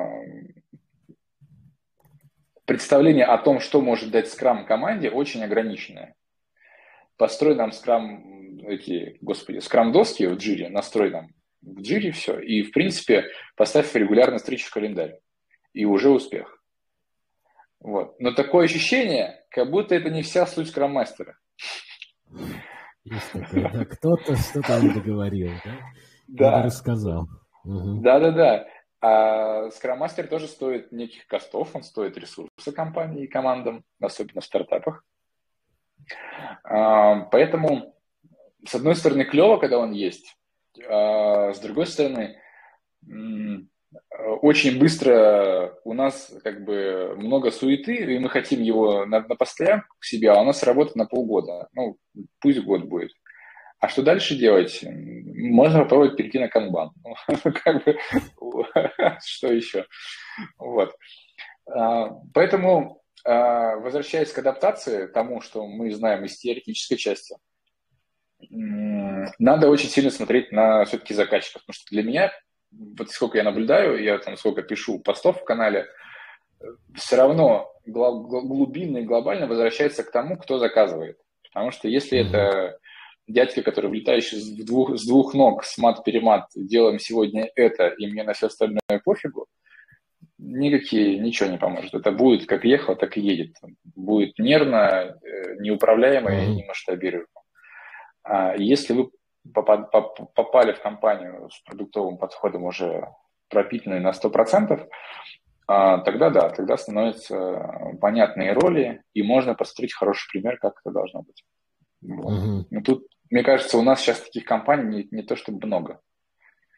представление о том, что может дать скрам команде, очень ограниченное. Построй нам скрам, эти, господи, скрам-доски в джире, настрой нам в джире все, и, в принципе, поставь регулярно встречу в календарь, и уже успех. Вот. Но такое ощущение, как будто это не вся суть скрам-мастера. Кто-то что-то не договорил, да? Рассказал. Uh-huh. Да-да-да. А скрам-мастер тоже стоит неких костов, он стоит ресурса компании и командам, особенно в стартапах. А, поэтому, с одной стороны, клево, когда он есть, а с другой стороны, очень быстро у нас как бы много суеты, и мы хотим его на, на постоянку к себе, а у нас работа на полгода, ну, пусть год будет. А что дальше делать? Можно попробовать перейти на канбан. Как бы, что еще? Вот. Поэтому, возвращаясь к адаптации, тому, что мы знаем из теоретической части, надо очень сильно смотреть на все-таки заказчиков. Потому что для меня, вот сколько я наблюдаю, я там сколько пишу постов в канале, все равно глубинно и глобально возвращается к тому, кто заказывает. Потому что если это... дядька, который влетающий с двух, с двух ног, с мат-перемат, делаем сегодня это, и мне на все остальное пофигу, никакие, ничего не поможет. Это будет как ехало, так и едет. Будет нервно, неуправляемо и немасштабируемо. А если вы попали в компанию с продуктовым подходом уже пропитанную на сто процентов, тогда да, тогда становятся понятные роли, и можно построить хороший пример, как это должно быть. Вот. Угу. Но тут, мне кажется, у нас сейчас таких компаний не, не то чтобы много.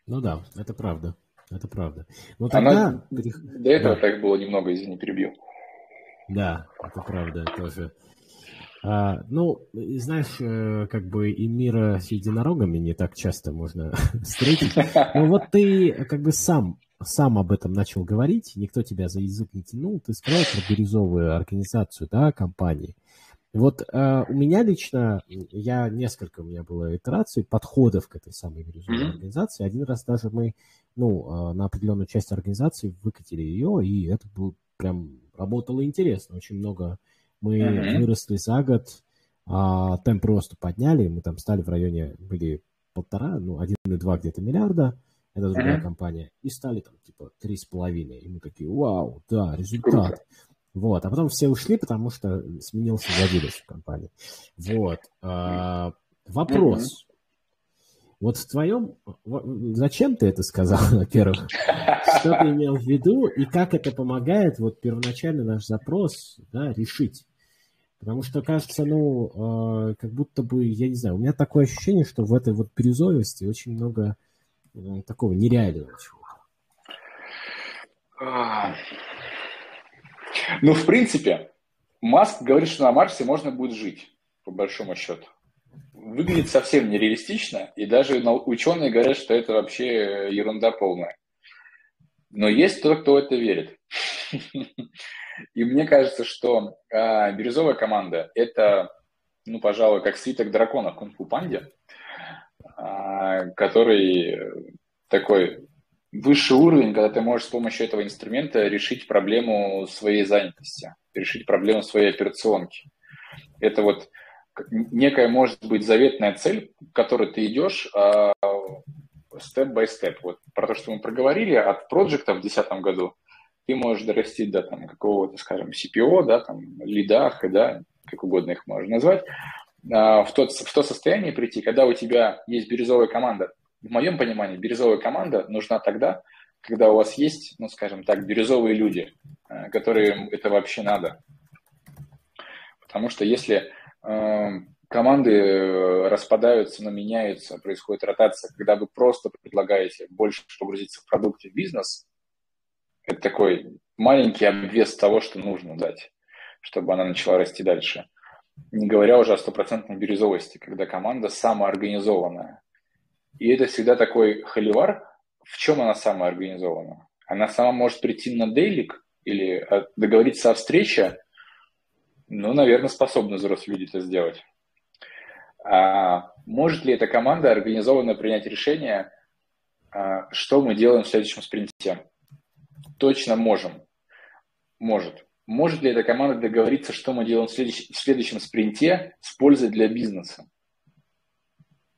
Ну да, это правда. Это правда. Но тогда... Она... До этого да. так было немного, извини, перебью. Да, это правда тоже. А, ну, знаешь, как бы и мира с единорогами не так часто можно встретить. Но вот ты как бы сам, сам об этом начал говорить, никто тебя за язык не тянул, ты сказал про бирюзовую организацию, да, компании. Вот э, у меня лично, я несколько у меня было итераций, подходов к этой самой бирюзовой организации. Один раз даже мы, ну, э, на определенную часть организации выкатили ее, и это было прям работало интересно. Очень много мы mm-hmm. выросли за год, э, темп роста подняли, мы там стали в районе, были полтора, ну, один и два где-то миллиарда, это другая mm-hmm. компания, и стали там типа три с половиной, и мы такие, вау, да, результат. Вот, а потом все ушли, потому что сменился владелец в компании. Вот. А, вопрос. Mm-hmm. Вот в твоем... Зачем ты это сказал, во-первых? Что ты имел в виду и как это помогает вот первоначально наш запрос, да, решить? Потому что, кажется, ну, как будто бы, я не знаю, у меня такое ощущение, что в этой вот бирюзовости очень много такого нереального чего-то. Ну, в принципе, Маск говорит, что на Марсе можно будет жить, по большому счету. Выглядит совсем нереалистично, и даже ученые говорят, что это вообще ерунда полная. Но есть тот, кто в это верит. И мне кажется, что бирюзовая команда – это, ну, пожалуй, как свиток дракона в Кунг-фу-панде, который такой... Высший уровень, когда ты можешь с помощью этого инструмента решить проблему своей занятости, решить проблему своей операционки. Это вот некая, может быть, заветная цель, к которой ты идешь степ-бай-степ. Вот про то, что мы проговорили, от проджекта в две тысячи десятом году ты можешь дорасти до там, какого-то, скажем, си пи о, да, там, лида, хэда, как угодно их можно назвать, в то, в то состояние прийти, когда у тебя есть бирюзовая команда. В моем понимании, бирюзовая команда нужна тогда, когда у вас есть, ну, скажем так, бирюзовые люди, которым это вообще надо. Потому что если э, команды распадаются, но меняются, происходит ротация, когда вы просто предлагаете больше погрузиться в продукты, в бизнес, это такой маленький обвес того, что нужно дать, чтобы она начала расти дальше. Не говоря уже о стопроцентной бирюзовости, когда команда самоорганизованная. И это всегда такой холивар, в чем она сама организована. Она сама может прийти на дейлик или договориться о встрече, ну, наверное, способны взрослые люди это сделать. А может ли эта команда организованно принять решение, что мы делаем в следующем спринте? Точно можем. Может. Может ли эта команда договориться, что мы делаем в следующем спринте с пользой для бизнеса?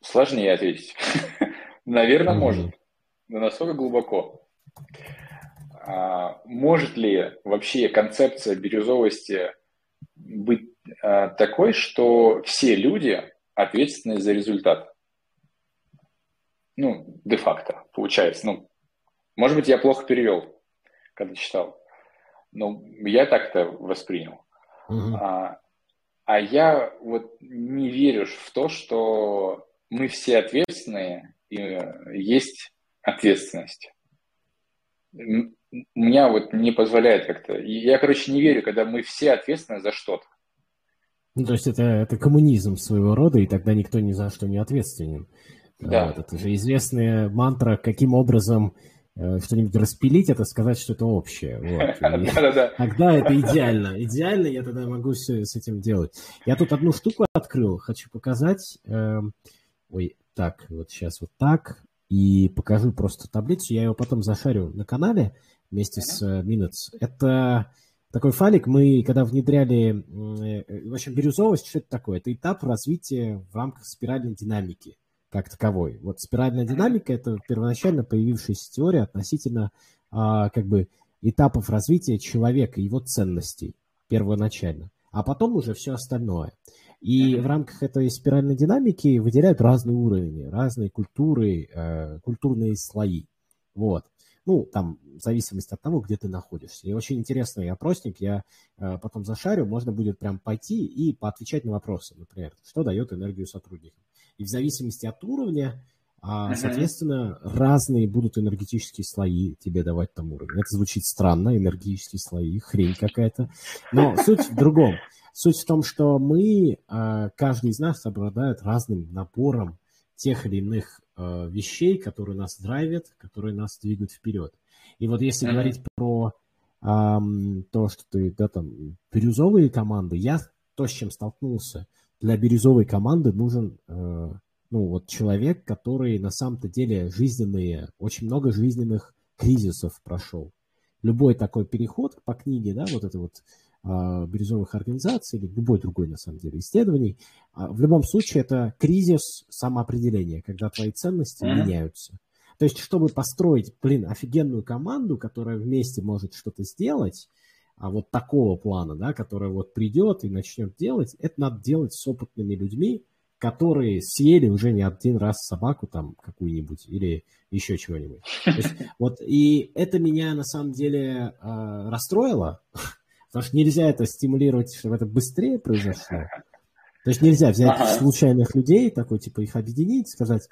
Сложнее ответить. Наверное, может, но насколько глубоко. А, может ли вообще концепция бирюзовости быть а, такой, что все люди ответственны за результат? Ну, де-факто, получается. Ну, может быть, я плохо перевел, когда читал. Но я так-то воспринял. Угу. А, а я вот не верю в то, что... Мы все ответственные, и есть ответственность. Меня вот не позволяет как-то... Я, короче, не верю, когда мы все ответственны за что-то. Ну, то есть это, это коммунизм своего рода, и тогда никто ни за что не ответственен. Да. Вот, это же известная мантра, каким образом э, что-нибудь распилить, это сказать, что это общее. Тогда это идеально. Идеально я тогда могу все с этим делать. Я тут одну штуку открыл, хочу показать... Ой, так, вот сейчас вот так. И покажу просто таблицу. Я ее потом зашарю на канале вместе с Minutes. Это такой файлик. Мы, когда внедряли... В общем, бирюзовость, что это такое? Это этап развития в рамках спиральной динамики как таковой. Вот спиральная динамика – это первоначально появившаяся теория относительно как бы этапов развития человека, его ценностей первоначально, а потом уже все остальное. И в рамках этой спиральной динамики выделяют разные уровни, разные культуры, э, культурные слои. Вот. Ну, там, в зависимости от того, где ты находишься. И очень интересный опросник, я э, потом зашарю, можно будет прям пойти и поотвечать на вопросы, например, что дает энергию сотрудникам. И в зависимости от уровня, а, соответственно, разные будут энергетические слои тебе давать там уровень. Это звучит странно, энергетические слои, хрень какая-то. Но суть в другом. Суть в том, что мы, каждый из нас обладает разным набором тех или иных вещей, которые нас драйвят, которые нас двигают вперед. И вот если говорить про то, что ты, да, там, бирюзовые команды, я то, с чем столкнулся, для бирюзовой команды нужен... Ну, вот человек, который на самом-то деле жизненные, очень много жизненных кризисов прошел. Любой такой переход по книге, да, вот это вот а, бирюзовых организаций или любой другой, на самом деле, исследований, а, в любом случае это кризис самоопределения, когда твои ценности mm-hmm. меняются. То есть, чтобы построить, блин, офигенную команду, которая вместе может что-то сделать, а вот такого плана, да, которая вот придет и начнет делать, это надо делать с опытными людьми, которые съели уже не один раз собаку там какую-нибудь или еще чего-нибудь. То есть, вот, и это меня на самом деле э, расстроило, потому что нельзя это стимулировать, чтобы это быстрее произошло. То есть нельзя взять ага. случайных людей, такой типа их объединить, сказать,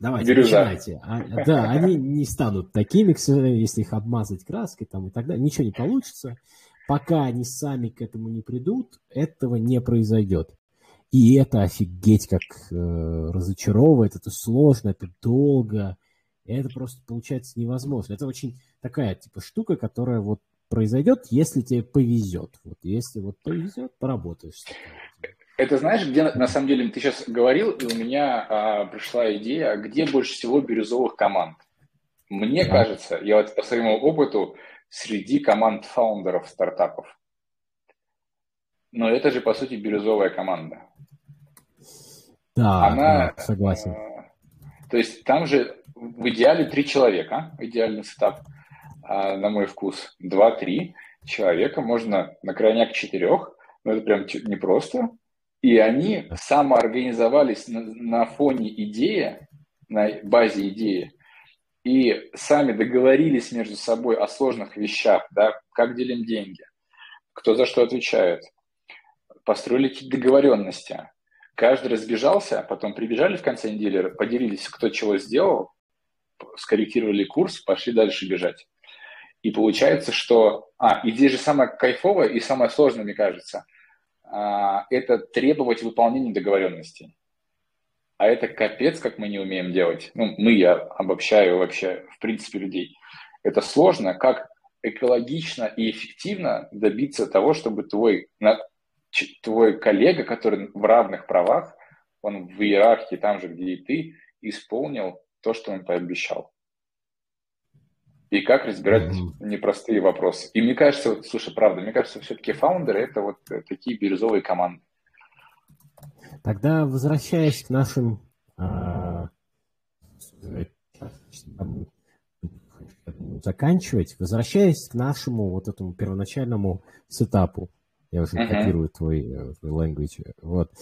давайте, Бирюза. Начинайте. А, да, они не станут такими, к сожалению, если их обмазать краской там, и так далее. Ничего не получится. Пока они сами к этому не придут, этого не произойдет. И это офигеть как э, разочаровывает, это сложно, это долго, это просто получается невозможно. Это очень такая типа штука, которая вот произойдет, если тебе повезет. Вот если вот повезет, поработаешь. Это знаешь, где на самом деле ты сейчас говорил, и у меня а, пришла идея, где больше всего бирюзовых команд. Мне да. кажется, я вот по своему опыту, среди команд фаундеров стартапов. Но это же, по сути, бирюзовая команда. Да, она, да, согласен. То есть там же в идеале три человека, идеальный сетап, на мой вкус, два-три человека, можно на крайняк четырех, но это прям непросто. И они самоорганизовались на, на фоне идеи, на базе идеи, и сами договорились между собой о сложных вещах, да, как делим деньги, кто за что отвечает. Построили какие-то договоренности. Каждый разбежался, потом прибежали в конце недели, поделились, кто чего сделал, скорректировали курс, пошли дальше бежать. И получается, что... А, и здесь же самое кайфовое и самое сложное, мне кажется, это требовать выполнения договоренностей. А это капец, как мы не умеем делать. Ну, мы, я обобщаю вообще, в принципе, людей. Это сложно, как экологично и эффективно добиться того, чтобы твой... твой коллега, который в равных правах, он в иерархии там же, где и ты, исполнил то, что он пообещал. И как разбирать непростые вопросы. И мне кажется, вот, слушай, правда, мне кажется, все-таки фаундеры – это вот такие бирюзовые команды. Тогда, возвращаясь к нашим а, заканчивать, возвращаясь к нашему вот этому первоначальному сетапу, я уже uh-huh. копирую твой, твой language. Вот.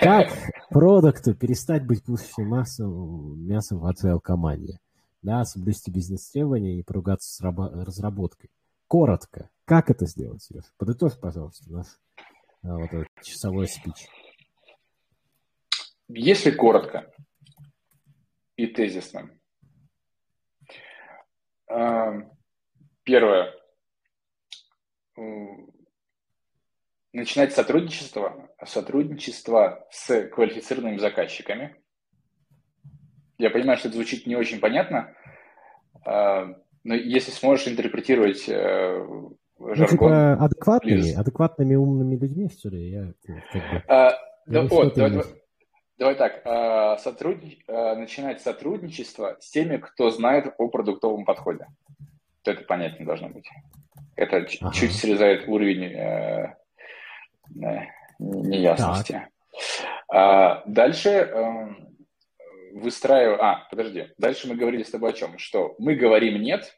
Как продукту перестать быть пушечным мясом в agile команде? Да, соблюсти бизнес-требования и поругаться с разработкой. Коротко. Как это сделать, Леш? Подытожь, пожалуйста, наш вот этот часовой спич. Если коротко и тезисно. Первое. Начинать сотрудничество, сотрудничество с квалифицированными заказчиками. Я понимаю, что это звучит не очень понятно, но если сможешь интерпретировать жаргон... Ну, типа адекватными, адекватными умными людьми, что ли? Я, как бы, а, да, вот, давай, давай, давай так. Сотруд... Начинать сотрудничество с теми, кто знает о продуктовом подходе. Это понятно должно быть. Это ага. чуть срезает уровень... неясности. А, дальше э, выстраиваю... А, подожди. Дальше мы говорили с тобой о чем? Что мы говорим «нет»,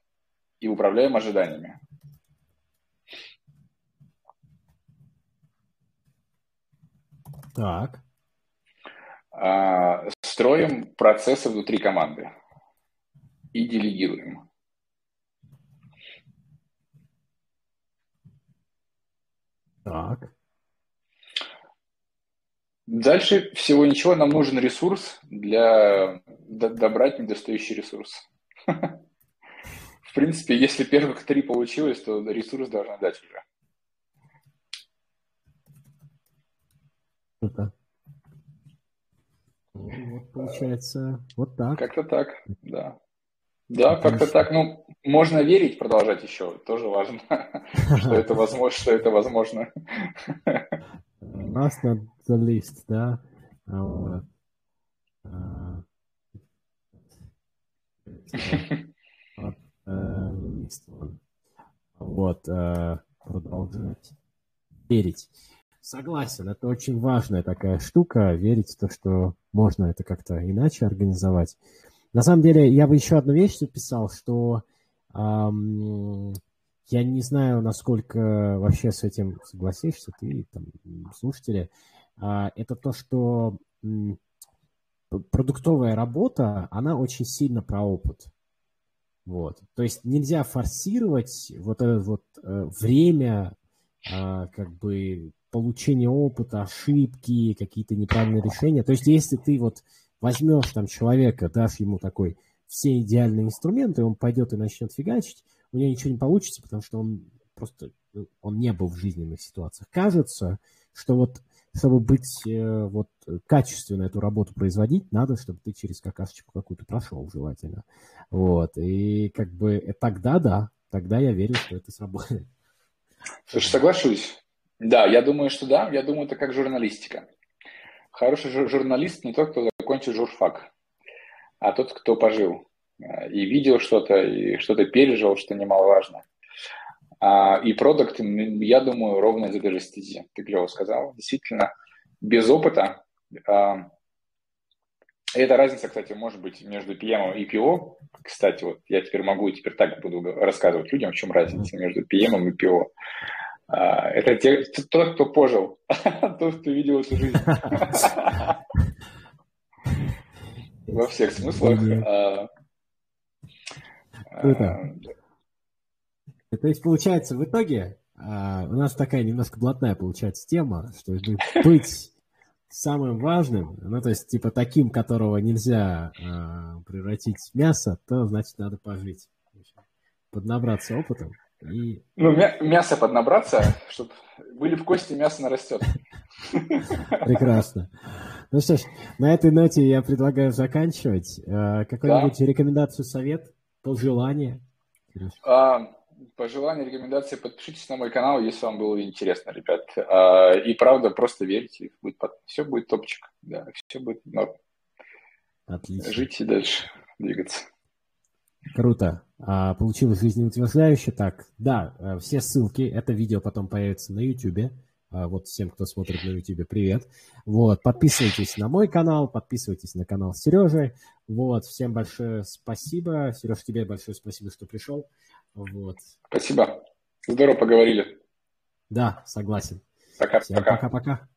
и управляем ожиданиями. Так. А, строим процессы внутри команды и делегируем. Так. Дальше всего ничего, нам нужен ресурс для добрать недостающий ресурс. В принципе, если первых три получилось, то ресурс должна дать уже. Это. Вот, получается, вот так. Как-то так, да. Да, как-то так. Ну, можно верить, продолжать еще, тоже важно, что это возможно, что это возможно. Last not the least, да. Вот, продолжать верить. Согласен, это очень важная такая штука, верить в то, что можно это как-то иначе организовать. На самом деле, я бы еще одну вещь записал, что эм, я не знаю, насколько вообще с этим согласишься ты, там, слушатели, э, это то, что э, продуктовая работа, она очень сильно про опыт. Вот. То есть нельзя форсировать вот это вот э, время, э, как бы... получение опыта, ошибки, какие-то неправильные решения. То есть если ты вот возьмешь там человека, дашь ему такой все идеальные инструменты, он пойдет и начнет фигачить, у него ничего не получится, потому что он просто он не был в жизненных ситуациях. Кажется, что вот чтобы быть вот качественно эту работу производить, надо, чтобы ты через какашечку какую-то прошел желательно. Вот. И как бы тогда да, тогда я верю, что это сработает. Слушай, соглашусь. Да, я думаю, что да. Я думаю, это как журналистика. Хороший жур- журналист не тот, кто закончил журфак, а тот, кто пожил и видел что-то, и что-то пережил, что немаловажно. А, и продакт, я думаю, ровно из этой же стези. Ты клево сказал. Действительно, без опыта. А, эта разница, кстати, может быть между пи эм и пи о. Кстати, вот я теперь могу, теперь так буду рассказывать людям, в чем разница между пи эм и пи о. Uh, это те, тот, кто пожил, тот, кто видел эту жизнь. Во всех смыслах. Uh, uh, То есть, получается, в итоге uh, у нас такая немножко блатная получается тема, что быть самым важным, ну, то есть, типа, таким, которого нельзя uh, превратить в мясо, то, значит, надо пожить, поднабраться опытом. И... Ну, мясо поднабраться, чтобы были в кости, мясо нарастет. Прекрасно. Ну что ж, на этой ноте я предлагаю заканчивать. Какую-нибудь да. рекомендацию, совет, пожелание? А, пожелание, рекомендации, подпишитесь на мой канал, если вам было интересно, ребят. А, и правда, просто верьте, будет под... все будет топчик. Да, все будет норм. Отлично. Жить и дальше двигаться. Круто. Получилось жизнеутверждающе. Так, да, все ссылки, это видео потом появится на YouTube. Вот всем, кто смотрит на YouTube, привет. Вот, подписывайтесь на мой канал, подписывайтесь на канал Сережи. Вот, всем большое спасибо. Сереж, тебе большое спасибо, что пришел. Вот. Спасибо. Здорово поговорили. Да, согласен. Пока-пока. Пока-пока.